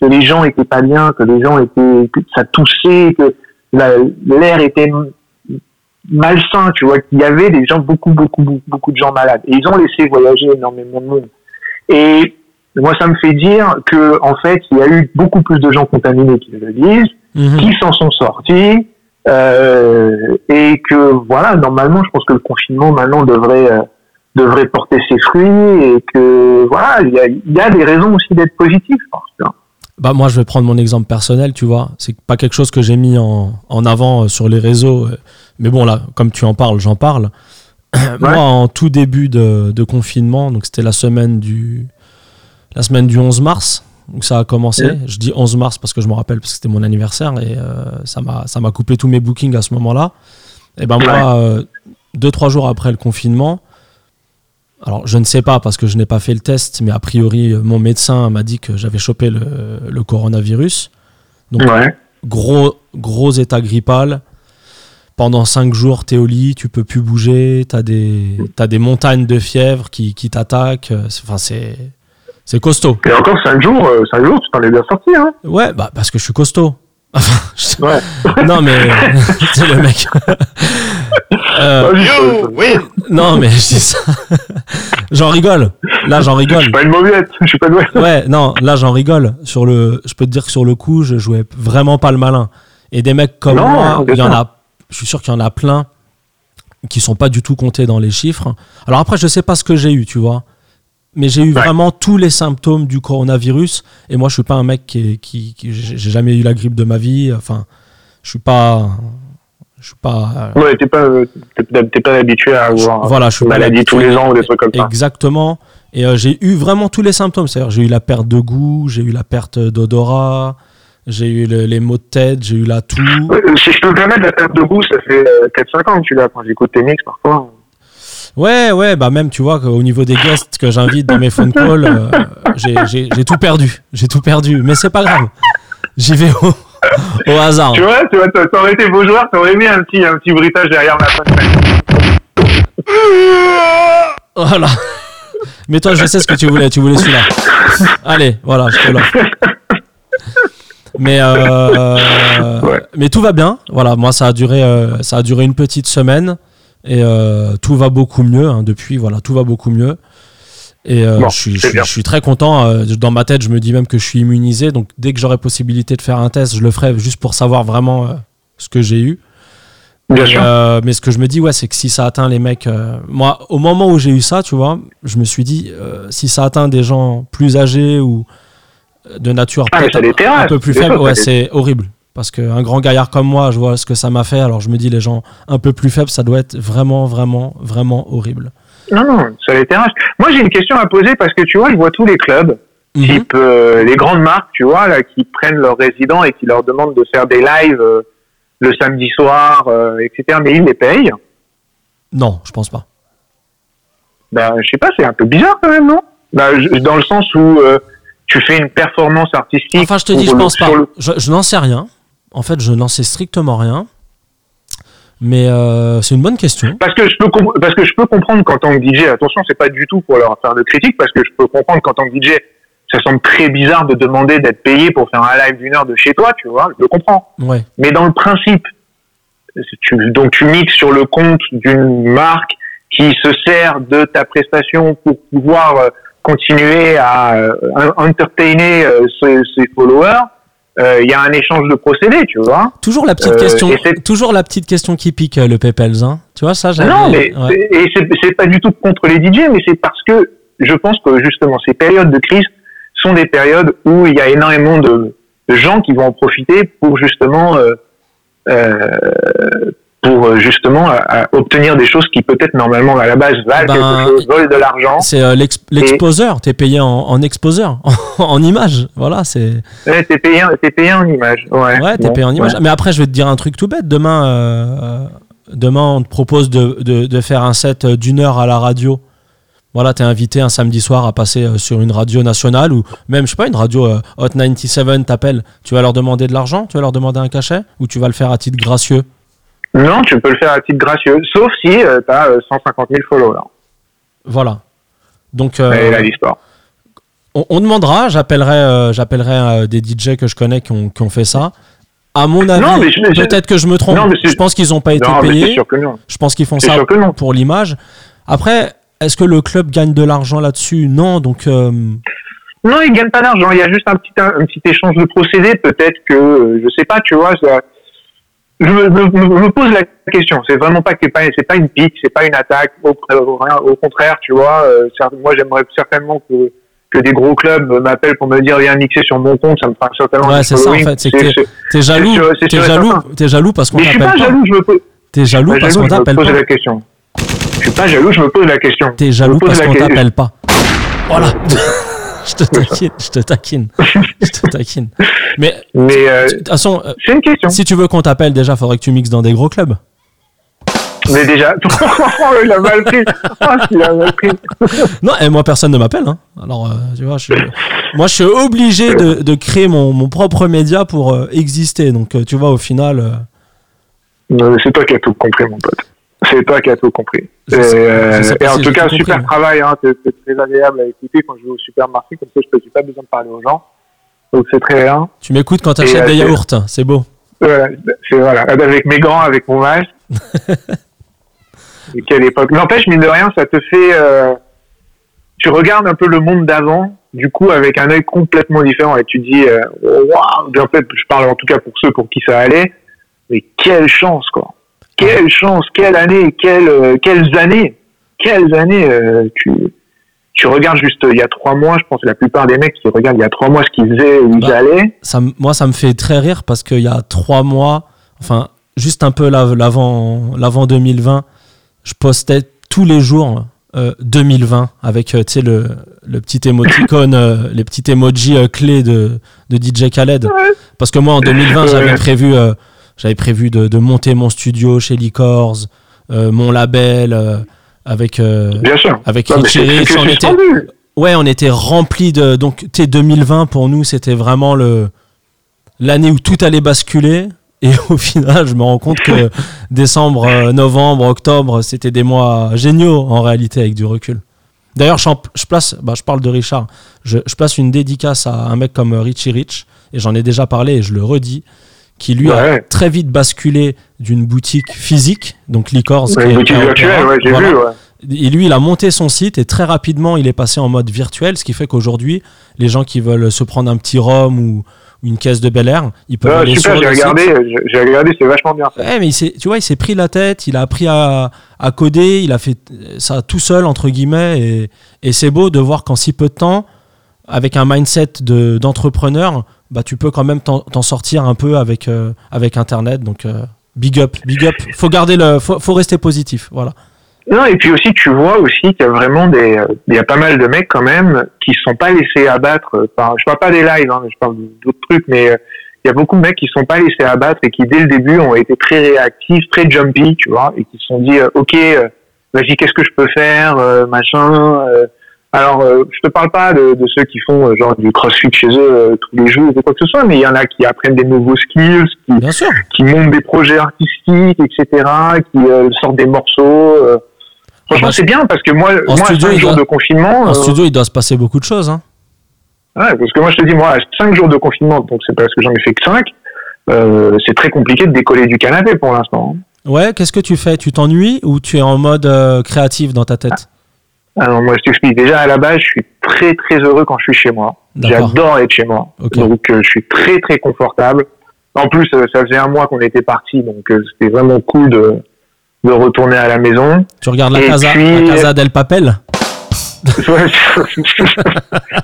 que les gens étaient pas bien, que les gens étaient, que ça toussait, que la, l'air était malsain, tu vois, qu'il y avait des gens, beaucoup, beaucoup, beaucoup, beaucoup de gens malades. Et ils ont laissé voyager énormément de monde. Et moi, ça me fait dire que, en fait, il y a eu beaucoup plus de gens contaminés qu'ils le disent, mmh. qui s'en sont sortis, euh, et que, voilà, normalement, je pense que le confinement, maintenant, devrait, euh, devrait porter ses fruits et que, voilà, il y a, il y a des raisons aussi d'être positif, je pense, tu vois. Bah moi, je vais prendre mon exemple personnel, tu vois. C'est pas quelque chose que j'ai mis en, en avant sur les réseaux. Mais bon, là, comme tu en parles, j'en parle. Ouais. Moi, en tout début de, de confinement, donc c'était la semaine du, la semaine du onze mars, où ça a commencé. Ouais. Je dis onze mars parce que je me rappelle, parce que c'était mon anniversaire et euh, ça, m'a, ça m'a coupé tous mes bookings à ce moment-là. Et ben moi, ouais. euh, deux, trois jours après le confinement, alors, je ne sais pas parce que je n'ai pas fait le test, mais a priori, mon médecin m'a dit que j'avais chopé le, le coronavirus. Donc, ouais. gros, gros état grippal. Pendant cinq jours, t'es au lit, tu peux plus bouger, t'as des, t'as des montagnes de fièvre qui, qui t'attaquent. Enfin, c'est, c'est costaud. Et encore cinq jours, cinq jours, tu t'en es bien sorti, hein? Ouais, bah, parce que je suis costaud. ouais. Non, mais c'est le mec. Euh, Yo, oui. Non mais je dis ça, j'en rigole. Là j'en rigole. Je suis pas une mauviette, je suis pas une mauviette. Ouais, non, là j'en rigole. Sur le, je peux te dire que sur le coup, je jouais vraiment pas le malin. Et des mecs comme non, moi, il y en a, je suis sûr qu'il y en a plein qui sont pas du tout comptés dans les chiffres. Alors après, je sais pas ce que j'ai eu, tu vois, mais j'ai eu ouais. vraiment tous les symptômes du coronavirus. Et moi, je suis pas un mec qui, est, qui, qui j'ai jamais eu la grippe de ma vie. Enfin, je suis pas. Je suis pas. Euh, ouais, t'es pas, t'es, t'es pas habitué à avoir je, voilà, je suis une maladie tous les ans ou des trucs comme ça. Exactement. Et euh, j'ai eu vraiment tous les symptômes. C'est-à-dire, j'ai eu la perte de goût, j'ai eu la perte d'odorat, j'ai eu le, les maux de tête, j'ai eu la toux. Si je peux me permettre, la table de goût, ça fait quatre cinq ans que tu l'as quand j'écoute tes mix parfois. Ouais, ouais, bah même tu vois qu'au niveau des guests que j'invite dans mes phone calls, euh, j'ai, j'ai, j'ai tout perdu, j'ai tout perdu, mais c'est pas grave, j'y vais au, au hasard. Tu vois, tu vois, t'aurais été beau joueur, t'aurais mis un petit, un petit bruitage derrière la poche. Voilà. Mais toi, je sais ce que tu voulais, tu voulais celui-là. Allez, voilà, je te l'offre. Mais euh, ouais. mais tout va bien. Voilà, moi ça a duré euh, ça a duré une petite semaine et euh, tout va beaucoup mieux hein, depuis. Voilà, tout va beaucoup mieux et euh, bon, je suis je, je suis très content. Euh, dans ma tête, je me dis même que je suis immunisé. Donc dès que j'aurai possibilité de faire un test, je le ferai juste pour savoir vraiment euh, ce que j'ai eu. Bien sûr. Euh, mais ce que je me dis, ouais, c'est que si ça atteint les mecs, euh, moi au moment où j'ai eu ça, tu vois, je me suis dit euh, si ça atteint des gens plus âgés ou de nature ah, un peu plus faible, ouais, c'est horrible. Parce qu'un grand gaillard comme moi, je vois ce que ça m'a fait. Alors je me dis, les gens un peu plus faibles, ça doit être vraiment, vraiment, vraiment horrible. Non, non, ça les terrasse. Moi, j'ai une question à poser parce que tu vois, je vois tous les clubs, mm-hmm. type euh, les grandes marques, tu vois, là, qui prennent leurs résidents et qui leur demandent de faire des lives euh, le samedi soir, euh, et cetera. Mais ils les payent. Non, je pense pas. Ben, je sais pas, c'est un peu bizarre quand même, non ? Ben, je, dans le sens où. Euh, Tu fais une performance artistique. Enfin, je te dis, je pense pas. Le... Je, je n'en sais rien. En fait, je n'en sais strictement rien. Mais euh, c'est une bonne question. Parce que je peux, comp- parce que je peux comprendre qu'en tant que D J, attention, c'est pas du tout pour leur faire de critique, parce que je peux comprendre qu'en tant que D J, ça semble très bizarre de demander d'être payé pour faire un live d'une heure de chez toi, tu vois. Je le comprends. Ouais. Mais dans le principe, tu, donc tu mixes sur le compte d'une marque qui se sert de ta prestation pour pouvoir. Euh, continuer à euh, entertainer euh, ses, ses followers, il euh, y a un échange de procédés, tu vois. Toujours la petite euh, question, toujours la petite question qui pique euh, le Peppels, hein. Tu vois ça j'avais... Non, mais ouais. c'est, et c'est, c'est pas du tout contre les D J, mais c'est parce que je pense que justement ces périodes de crise sont des périodes où il y a énormément de, de gens qui vont en profiter pour justement euh, euh, pour justement à, à obtenir des choses qui peut-être normalement à la base valent ben, quelque chose, volent de l'argent. C'est euh, l'ex- l'exposeur, t'es payé en, en exposeur, en, en image, voilà. C'est... Ouais, t'es payé, t'es payé en image, ouais. Ouais, t'es bon, payé en image, ouais. Mais après je vais te dire un truc tout bête, demain, euh, demain on te propose de, de, de faire un set d'une heure à la radio, voilà, t'es invité un samedi soir à passer sur une radio nationale ou même, je sais pas, une radio euh, Hot quatre-vingt-dix-sept, t'appelles, tu vas leur demander de l'argent, tu vas leur demander un cachet ou tu vas le faire à titre gracieux? Non, tu peux le faire à titre gracieux, sauf si euh, tu as euh, cent cinquante mille followers. Voilà. Donc, euh, et là, l'histoire. On, on demandera, j'appellerai, euh, j'appellerai euh, des D J que je connais qui ont, qui ont fait ça. À mon avis, non, je, peut-être que je me trompe. Non, je pense qu'ils n'ont pas été non, payés. C'est sûr que non. Je pense qu'ils font c'est ça pour l'image. Après, est-ce que le club gagne de l'argent là-dessus ? Non, donc... Euh... Non, ils ne gagnent pas d'argent. Il y a juste un petit, un, un petit échange de procédés. Peut-être que, euh, je ne sais pas, tu vois... Ça... Je me, me, me pose la question. C'est vraiment pas que c'est pas, c'est pas une pique, c'est pas une attaque. Au, au, au contraire, tu vois. Euh, moi, j'aimerais certainement que que des gros clubs m'appellent pour me dire viens mixer sur mon compte. Ça me fera certainement. Ouais, c'est ça en fait. C'est, c'est que t'es, t'es jaloux. C'est, c'est, c'est t'es jaloux. Certain. T'es jaloux parce qu'on t'appelle pas. Mais je suis pas jaloux. Je me pose. T'es jaloux parce qu'on t'appelle pas. Je me pose la question. Je suis pas jaloux. Je me pose la question. T'es jaloux parce qu'on t'appelle pas. Voilà. Je te taquine, je te taquine, je te taquine. Mais, mais euh, de toute façon, c'est une question. Si tu veux qu'on t'appelle, déjà, faudrait que tu mixes dans des gros clubs. Mais déjà, il a mal pris. Oh, il a mal pris. Non, et moi, personne ne m'appelle. Hein. Alors, euh, tu vois, je suis, moi, je suis obligé de, de créer mon, mon propre média pour euh, exister. Donc, euh, tu vois, au final. Euh... Non, mais c'est toi qui as tout compris, mon pote. C'est toi qui as tout compris. Et, euh, et en si tout cas, compris, super mais... travail. Hein, c'est, c'est très agréable à écouter quand je vais au supermarché. Comme ça, je n'ai pas besoin de parler aux gens. Donc, c'est très bien. Tu m'écoutes quand tu achètes des yaourts. C'est beau. Voilà, c'est, voilà. Avec mes grands, avec mon masque. Et quelle époque. N'empêche, mine de rien, ça te fait... Euh, tu regardes un peu le monde d'avant, du coup, avec un œil complètement différent. Et tu te dis... Euh, wow. En fait, je parle en tout cas pour ceux pour qui ça allait. Mais quelle chance, quoi. Quelle chance, quelle année, quelle, euh, quelles années, quelles années euh, tu, tu regardes juste euh, il y a trois mois, je pense que la plupart des mecs qui regardent il y a trois mois ce qu'ils faisaient, où ils bah, allaient. Ça, moi, ça me fait très rire parce qu'il y a trois mois, enfin, juste un peu l'avant, l'avant deux mille vingt, je postais tous les jours euh, deux mille vingt avec euh, le, le petit émoticône, euh, les petits emojis euh, clés de, de D J Khaled. Ouais. Parce que moi, en deux mille vingt, ouais. j'avais prévu, euh, j'avais prévu de, de monter mon studio chez Licorz, euh, mon label, euh, avec euh, avec Richie. Ouais, on était remplis de... Donc, t'es deux mille vingt, pour nous, c'était vraiment le, l'année où tout allait basculer. Et au final, je me rends compte que décembre, novembre, octobre, c'était des mois géniaux, en réalité, avec du recul. D'ailleurs, je, je place... Bah, je parle de Richard. Je, je place une dédicace à un mec comme Richie Rich, et j'en ai déjà parlé, et je le redis, qui, lui, ouais. a très vite basculé d'une boutique physique, donc Licorz. Ouais, une boutique virtuelle, ouais, j'ai voilà. vu, ouais. Et lui, il a monté son site et très rapidement, il est passé en mode virtuel, ce qui fait qu'aujourd'hui, les gens qui veulent se prendre un petit rhum ou une caisse de Bel Air, ils peuvent euh, aller super, sur le regardé, site. Super, j'ai regardé, c'est vachement bien. Ça. Ouais, mais il tu vois, il s'est pris la tête, il a appris à, à coder, il a fait ça tout seul, entre guillemets, et, et c'est beau de voir qu'en si peu de temps, avec un mindset de, d'entrepreneur, bah, tu peux quand même t'en, t'en sortir un peu avec, euh, avec Internet. Donc, euh, big up, big up. Faut garder le, faut, faut rester positif, voilà. Non, et puis aussi, tu vois aussi qu'il y a vraiment des, il y a pas mal de mecs quand même qui se sont pas laissés abattre par, je parle pas des lives, hein, je parle d'autres trucs, mais euh, il y a beaucoup de mecs qui se sont pas laissés abattre et qui dès le début ont été très réactifs, très jumpy, tu vois, et qui se sont dit, euh, ok, euh, vas-y, qu'est-ce que je peux faire, euh, machin, euh, alors, euh, je te parle pas de, de ceux qui font euh, genre du crossfit chez eux euh, tous les jours ou quoi que ce soit, mais il y en a qui apprennent des nouveaux skills, qui, Bien sûr. qui montent des projets artistiques, et cetera, qui euh, sortent des morceaux, euh, franchement, bah, c'est bien parce que moi, en moi studio, cinq jours doit, de confinement... En euh... studio, il doit se passer beaucoup de choses. Hein. Ouais, parce que moi, je te dis, moi, cinq jours de confinement, donc c'est parce que j'en ai fait que cinq, euh, c'est très compliqué de décoller du canapé pour l'instant. Ouais, qu'est-ce que tu fais? Tu t'ennuies ou tu es en mode euh, créatif dans ta tête? ah, Alors, moi, je t'explique. Déjà, à la base, je suis très, très heureux quand je suis chez moi. D'accord. J'adore être chez moi. Okay. Donc, euh, je suis très, très confortable. En plus, euh, ça faisait un mois qu'on était partis, donc euh, c'était vraiment cool de... de retourner à la maison. Tu regardes la, casa, puis... la Casa del Papel.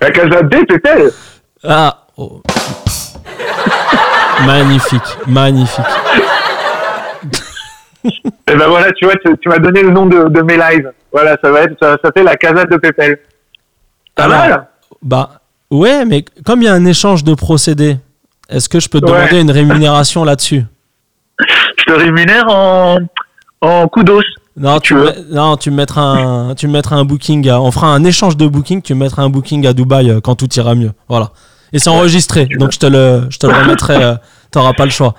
La Casa del Papel. Ah, oh. Magnifique, magnifique. Et ben voilà, tu vois, tu, tu m'as donné le nom de, de mes lives. Voilà, ça va être, ça, ça fait la Casa del Papel. Pas Alors, mal. Bah ouais, mais comme il y a un échange de procédés, est-ce que je peux te ouais. demander une rémunération là-dessus? Je te rémunère en En coup d'os. Non, si tu, tu me, non, tu me mettras un, tu me mettras un booking. À, on fera un échange de booking. Tu me mettras un booking à Dubaï quand tout ira mieux. Voilà. Et c'est enregistré, donc je te le, je te le remettrai. euh, t'auras pas le choix.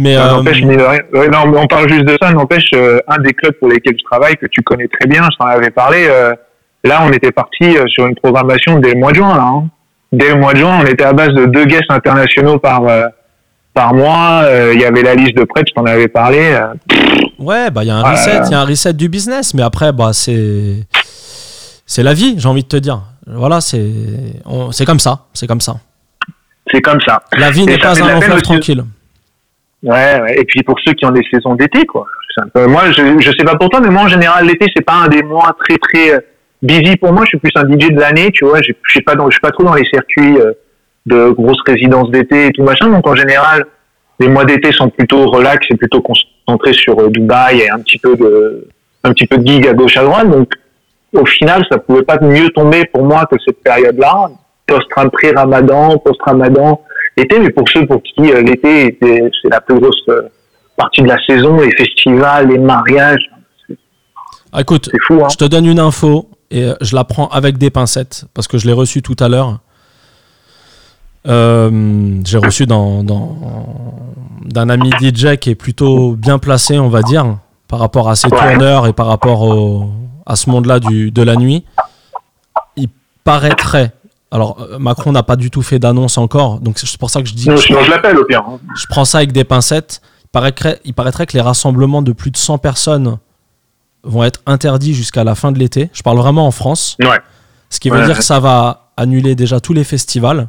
Mais non, euh, n'empêche, mais, euh, non, on parle juste de ça. N'empêche, euh, un des clubs pour lesquels je travaille que tu connais très bien, je t'en avais parlé. Euh, là, on était parti euh, sur une programmation dès le mois de juin. Là, hein. Dès le mois de juin, on était à base de deux guests internationaux par euh, par mois. Il euh, y avait la liste de prêts. Je t'en avais parlé. Euh, Ouais, bah il y a un reset, il y a un reset du business, mais après bah c'est c'est la vie, j'ai envie de te dire. Voilà, c'est on, c'est comme ça, c'est comme ça. C'est comme ça. La vie n'est pas un long fleuve tranquille. Ouais, ouais, et puis pour ceux qui ont des saisons d'été quoi. C'est un peu, moi je je sais pas pour toi, mais moi en général l'été c'est pas un des mois très très busy pour moi, je suis plus un D J de l'année, tu vois, je suis pas dans je suis pas trop dans les circuits de grosses résidences d'été et tout machin, donc en général les mois d'été sont plutôt relax et plutôt concentrés sur Dubaï et un petit peu de, un petit peu de gig à gauche à droite. Donc, au final, ça pouvait pas mieux tomber pour moi que cette période-là. Post-pré-Ramadan, post-Ramadan, été. Mais pour ceux pour qui euh, l'été était, c'est la plus grosse euh, partie de la saison, les festivals, les mariages. C'est, ah, écoute, c'est fou, hein. Je te donne une info et je la prends avec des pincettes parce que je l'ai reçue tout à l'heure. Euh, j'ai reçu dans, dans, d'un ami D J qui est plutôt bien placé, on va dire, par rapport à ses tourneurs et par rapport au, à ce monde-là du, de la nuit. Il paraîtrait. Alors, Macron n'a pas du tout fait d'annonce encore, donc c'est pour ça que je dis. Non, je, je l'appelle au pire. Je prends ça avec des pincettes. Il paraîtrait, il paraîtrait que les rassemblements de plus de cent personnes vont être interdits jusqu'à la fin de l'été. Je parle vraiment en France. Ouais. Ce qui veut ouais. dire que ça va annuler déjà tous les festivals.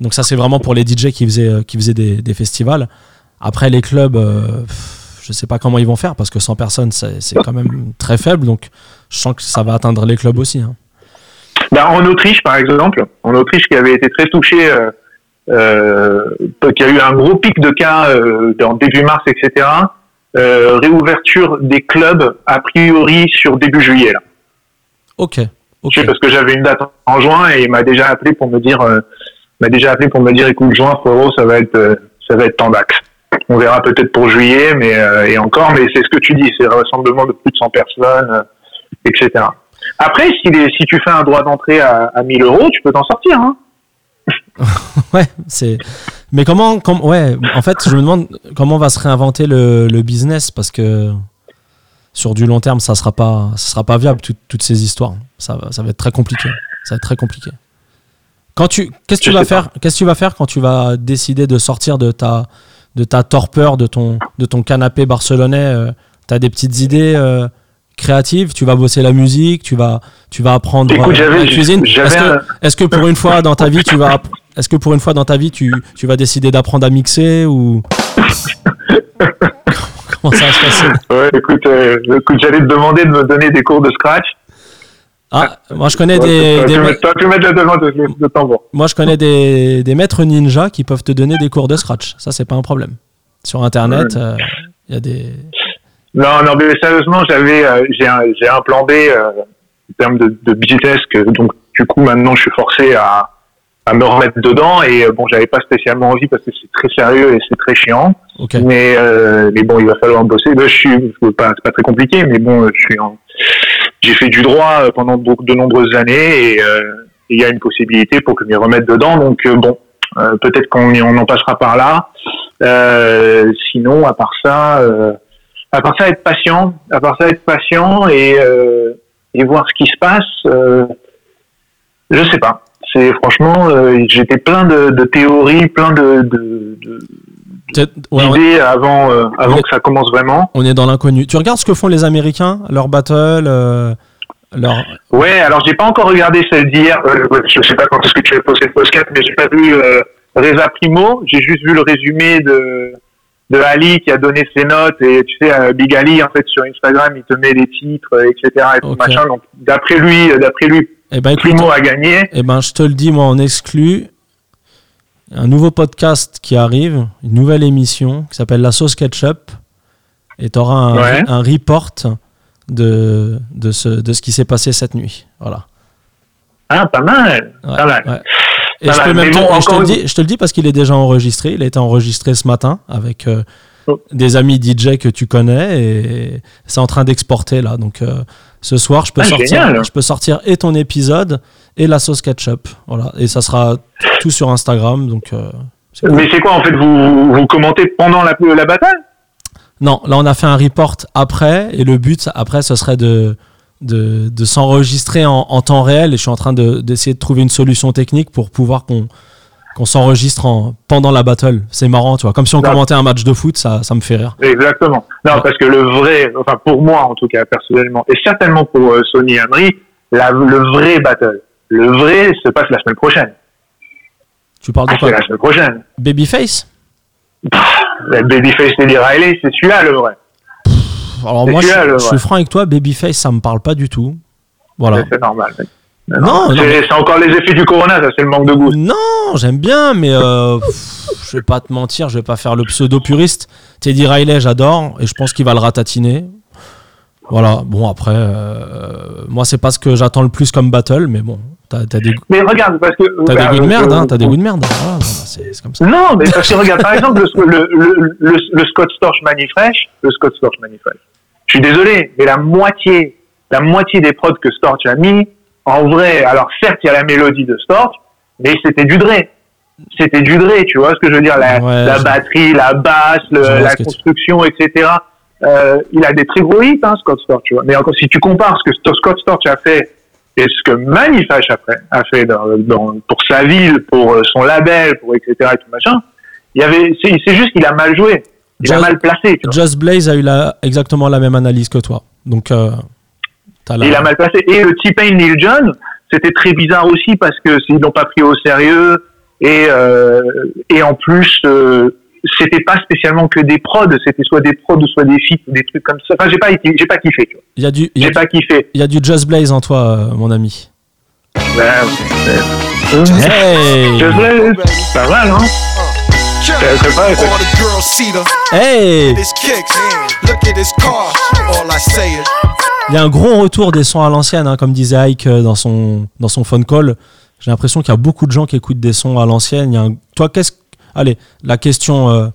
Donc ça c'est vraiment pour les D J qui faisaient, qui faisaient des, des festivals. Après les clubs, euh, je sais pas comment ils vont faire parce que cent personnes c'est, c'est quand même très faible, donc je sens que ça va atteindre les clubs aussi. Hein. Bah, en Autriche par exemple, en Autriche qui avait été très touchée, euh, euh, qui a eu un gros pic de cas euh, en début mars, et cetera. euh, réouverture des clubs a priori sur début juillet là. Ok. Okay. Parce que j'avais une date en juin et il m'a déjà appelé pour me dire, euh, m'a déjà appelé pour me dire, écoute juin, frérot, ça va être, euh, ça va être temps d'axe. On verra peut-être pour juillet, mais euh, et encore, mais c'est ce que tu dis, c'est rassemblement de plus de cent personnes, euh, et cetera. Après, si, les, si tu fais un droit d'entrée à, à mille euros, tu peux t'en sortir. Hein. Ouais, c'est. Mais comment, com... ouais, en fait, je me demande comment va se réinventer le, le business, parce que. Sur du long terme, ça sera pas, ça sera pas viable tout, toutes ces histoires. Ça va, ça va être très compliqué. Ça va être très compliqué. Quand tu, qu'est-ce que tu vas faire, qu'est-ce que tu vas faire quand tu vas décider de sortir de ta, de ta torpeur, de ton, de ton canapé barcelonais. Euh, tu as des petites idées euh, créatives. Tu vas bosser la musique. Tu vas, tu vas apprendre. Écoute, euh, la cuisine. Est-ce que, un... est-ce que pour une fois dans ta vie, tu vas, est-ce que pour une fois dans ta vie, tu, tu vas décider d'apprendre à mixer ou? Comment ça va se passer ? Ouais, écoute, euh, écoute, j'allais te demander de me donner des cours de scratch. Ah, moi je connais ouais, des, des me... tu mets la demande de tambour. Moi je connais des, des maîtres ninja qui peuvent te donner des cours de scratch. Ça c'est pas un problème. Sur internet, il ouais. euh, y a des. Non, non, mais sérieusement, j'avais, euh, j'ai, un, j'ai un plan B euh, en termes de, de business, que, donc du coup maintenant je suis forcé à, à me remettre dedans et euh, bon, j'avais pas spécialement envie parce que c'est très sérieux et c'est très chiant. Okay. Mais, euh, mais bon, il va falloir bosser. Là, je suis, c'est pas, c'est pas très compliqué, mais bon, je suis en, j'ai fait du droit pendant de, de nombreuses années et euh, il y a une possibilité pour que m'y remette dedans. Donc euh, bon, euh, peut-être qu'on on en passera par là. Euh, sinon, à part ça, euh, à part ça, être patient, à part ça, être patient et, euh, et voir ce qui se passe. Euh, je sais pas. C'est franchement, euh, j'étais plein de, de théories, plein de, de, de Peut-être, ouais, l'idée avant, euh, avant est, que ça commence vraiment. On est dans l'inconnu. Tu regardes ce que font les Américains, leur battle, euh, leur. Ouais, alors j'ai pas encore regardé celle d'hier. Euh, ouais, je sais pas quand est-ce que tu as posté le podcast, mais j'ai pas vu euh, Reza Primo. J'ai juste vu le résumé de de Ali qui a donné ses notes et tu sais, euh, Big Ali en fait sur Instagram, il te met les titres, euh, et cetera et tout okay. Machin. Donc d'après lui, euh, d'après lui, eh ben, écoute, Primo a gagné. Eh ben je te le dis, moi en exclu. Un nouveau podcast qui arrive, une nouvelle émission qui s'appelle La sauce ketchup, et tu auras un, ouais. un report de, de, ce, de ce qui s'est passé cette nuit. Voilà. Ah, pas mal. Ouais, pas mal. Ouais. Et pas je, mal. Peux même bon, te, je, te le dis, je te le dis parce qu'il est déjà enregistré. Il a été enregistré ce matin avec euh, oh. des amis D J que tu connais et c'est en train d'exporter là. Donc euh, ce soir, je peux, ah, sortir, génial. je peux sortir et ton épisode et la sauce ketchup. Voilà. Et ça sera tout sur Instagram. Donc, euh, c'est cool. Mais c'est quoi en fait, vous, vous commentez pendant la, la bataille ? Non, là on a fait un report après et le but après ce serait de, de, de s'enregistrer en, en temps réel et je suis en train de, d'essayer de trouver une solution technique pour pouvoir qu'on, qu'on s'enregistre en, pendant la battle. C'est marrant, tu vois. Comme si on non. commentait un match de foot, ça, ça me fait rire. Exactement. Non, ouais. Parce que le vrai, enfin pour moi en tout cas personnellement et certainement pour euh, Sony et Henry, la, le vrai battle. Le vrai se passe la semaine prochaine. Tu parles de ah, quoi ? C'est la semaine prochaine. Babyface ? Pff, la Babyface d'Eddie Riley, c'est celui-là le vrai. Pff, alors c'est moi, je, je suis franc avec toi, Babyface, ça me parle pas du tout. Voilà. C'est, c'est normal. Mec. Non, non, non c'est, mais... c'est encore les effets du corona, ça, c'est le manque de goût. Non, j'aime bien, mais euh, pff, je vais pas te mentir, je vais pas faire le pseudo puriste. Teddy Riley, j'adore, et je pense qu'il va le ratatiner. Voilà. Bon après, euh, moi c'est pas ce que j'attends le plus comme battle, mais bon. T'as, t'as des... Mais regarde, parce que. T'as bah, des goûts de merde, hein, t'as des goûts de merde. Voilà, voilà, c'est, c'est comme ça. Non, mais parce que regarde, par exemple, le, le, le, le Scott Storch Mannie Fresh, le Scott Storch Mannie Fresh. Je suis désolé, mais la moitié, la moitié des prods que Storch a mis, en vrai, alors certes, il y a la mélodie de Storch, mais c'était du Dre. C'était du Dre, tu vois ce que je veux dire, la, ouais, la batterie, la basse, le, la construction, tu... et cetera. Euh, il a des très gros hits, hein, Scott Storch, tu vois. Mais encore, si tu compares ce que Scott Storch a fait. Et ce que Mannie Fresh a fait dans, dans, pour sa ville, pour son label, pour et cetera et tout machin, il y avait, c'est, c'est juste qu'il a mal joué, il Just, a mal placé. Just Blaze a eu la, exactement la même analyse que toi. Donc, euh, t'as la... Il a mal placé. Et le T-Pain Lil Jon, c'était très bizarre aussi parce qu'ils n'ont pas pris au sérieux. Et, euh, et en plus, euh, c'était pas spécialement que des prods, c'était soit des prods, soit des feats, des trucs comme ça. Enfin, j'ai pas, j'ai pas kiffé, tu vois. Il y a du, il y a j'ai du, pas kiffé. Il y a du Just Blaze en toi, euh, mon ami. Ouais, ouais. Hey. Just Blaze, pas mal, hein. Hey! Il y a un gros retour des sons à l'ancienne, hein, comme disait Ike dans son, dans son phone call. J'ai l'impression qu'il y a beaucoup de gens qui écoutent des sons à l'ancienne. Il y a un... Toi, qu'est-ce... Allez, la question... Euh,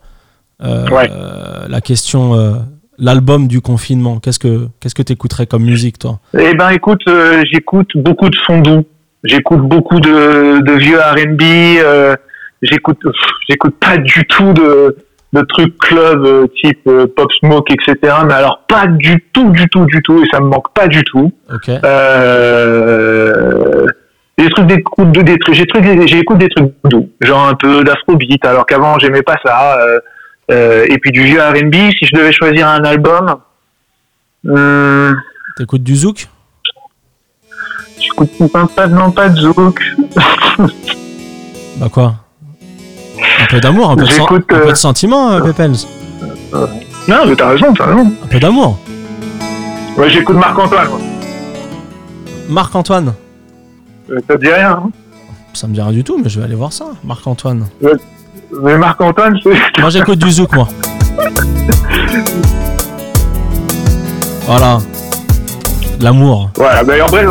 euh, ouais. euh, la question... Euh, l'album du confinement. Qu'est-ce que qu'est-ce que t'écouterais comme musique, toi? Eh ben, écoute, euh, j'écoute beaucoup de sons doux. J'écoute beaucoup de, de vieux R and B. Euh, j'écoute pff, j'écoute pas du tout de, de trucs club euh, type euh, Pop Smoke, et cetera. Mais alors pas du tout, du tout, du tout. Et ça me manque pas du tout. Okay. Euh... Des trucs, des, des, des trucs, j'écoute, j'écoute des trucs doux, genre un peu d'afrobeat, alors qu'avant j'aimais pas ça. Euh, euh, et puis du vieux R and B. Si je devais choisir un album, euh... t'écoutes du zouk? J'écoute pas, pas, non pas de zouk. Bah quoi? Un peu d'amour, un peu, de, un peu euh... de sentiment, Peppels. Euh, non, mais t'as raison, t'as raison. Un peu d'amour. Ouais, j'écoute Marc-Antoine. Quoi. Marc-Antoine. Ça te dit rien, hein? Ça me dit rien du tout, mais je vais aller voir ça, Marc-Antoine. Mais, mais Marc-Antoine, c'est... Moi, j'écoute du zouk, moi. Voilà. L'amour. Voilà, mais en vrai,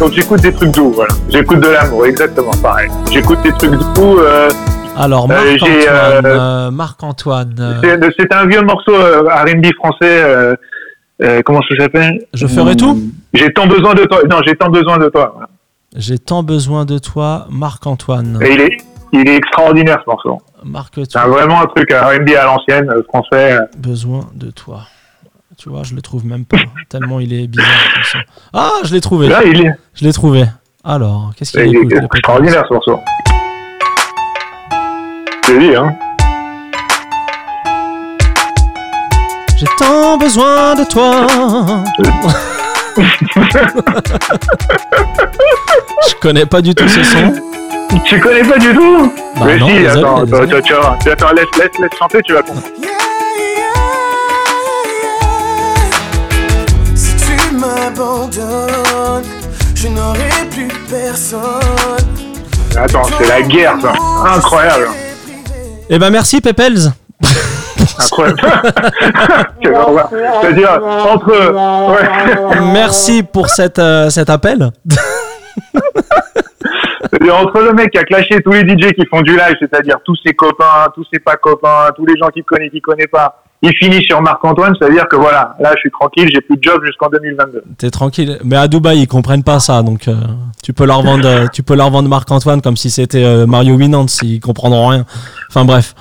quand j'écoute des trucs doux, voilà. J'écoute de l'amour, exactement, pareil. J'écoute des trucs doux... Euh... Alors, Marc-Antoine... Euh, euh, Marc-Antoine euh... C'est, c'est un vieux morceau euh, R and B français... Euh, euh, comment ça s'appelle? Je ferai mmh. tout J'ai tant besoin de toi. Non, j'ai tant besoin de toi, voilà. J'ai tant besoin de toi, Marc-Antoine. Et il est, il est extraordinaire, ce morceau. Marc-Antoine. C'est vraiment un truc R and B à l'ancienne, français. Besoin de toi. Tu vois, je le trouve même pas. Tellement il est bizarre. Comme ça. Ah, je l'ai trouvé. Là, il est... Je l'ai trouvé. Alors, qu'est-ce qu'il écoute? Il est extraordinaire, ce morceau. C'est lui, hein. J'ai tant besoin de toi. Je connais pas du tout ce son. Tu connais pas du tout? Bah mais non, si, désolé, attends, désolé. Attends, attends, attends, laisse, laisse, laisse chanter, tu vas comprendre. Yeah, yeah, yeah. Si tu m'abandonnes, je n'aurai plus personne. Attends, c'est la guerre, ça. Incroyable. Eh ben merci, Peppels. Incroyable. C'est-à-dire, entre eux. Ouais. Merci pour cette, euh, cet appel. C'est-à-dire, entre le mec qui a clashé tous les D Js qui font du live, c'est-à-dire tous ses copains, tous ses pas copains, tous les gens qui connaissent, qui connaissent pas, il finit sur Marc-Antoine, c'est-à-dire que voilà, là je suis tranquille, j'ai plus de job jusqu'en deux mille vingt-deux. T'es tranquille, mais à Dubaï ils comprennent pas ça, donc euh, tu peux leur vendre, tu peux leur vendre Marc-Antoine comme si c'était euh, Mario Winans, ils comprendront rien. Enfin bref.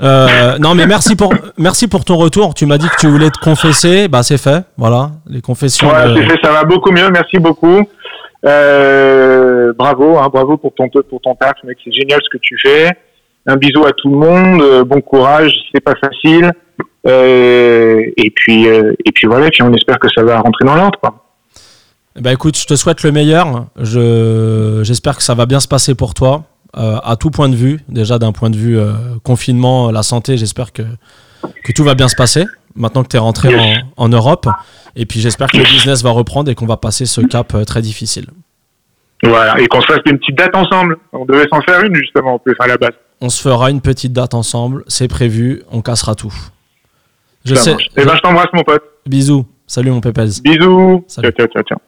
Euh, non mais merci pour merci pour ton retour. Tu m'as dit que tu voulais te confesser, bah c'est fait. Voilà, les confessions. Voilà, de... c'est fait, ça va beaucoup mieux. Merci beaucoup. Euh, bravo, hein, bravo pour ton pour ton taf, mec, c'est génial ce que tu fais. Un bisou à tout le monde. Euh, bon courage, c'est pas facile. Euh, et puis euh, et puis voilà, puis on espère que ça va rentrer dans l'ordre. Quoi. Bah écoute, je te souhaite le meilleur. Je j'espère que ça va bien se passer pour toi. Euh, à tout point de vue, déjà d'un point de vue euh, confinement, la santé, j'espère que, que tout va bien se passer maintenant que tu es rentré yes. en, en Europe, et puis j'espère que yes. le business va reprendre et qu'on va passer ce cap euh, très difficile. Voilà, et qu'on se fasse une petite date ensemble, on devait s'en faire une justement, on peut faire la base. On se fera une petite date ensemble, c'est prévu, on cassera tout. Je Ça sais. Mange. Eh ben je t'embrasse mon pote. Bisous, salut mon Peppels. Bisous, salut. Ciao, ciao, ciao, ciao.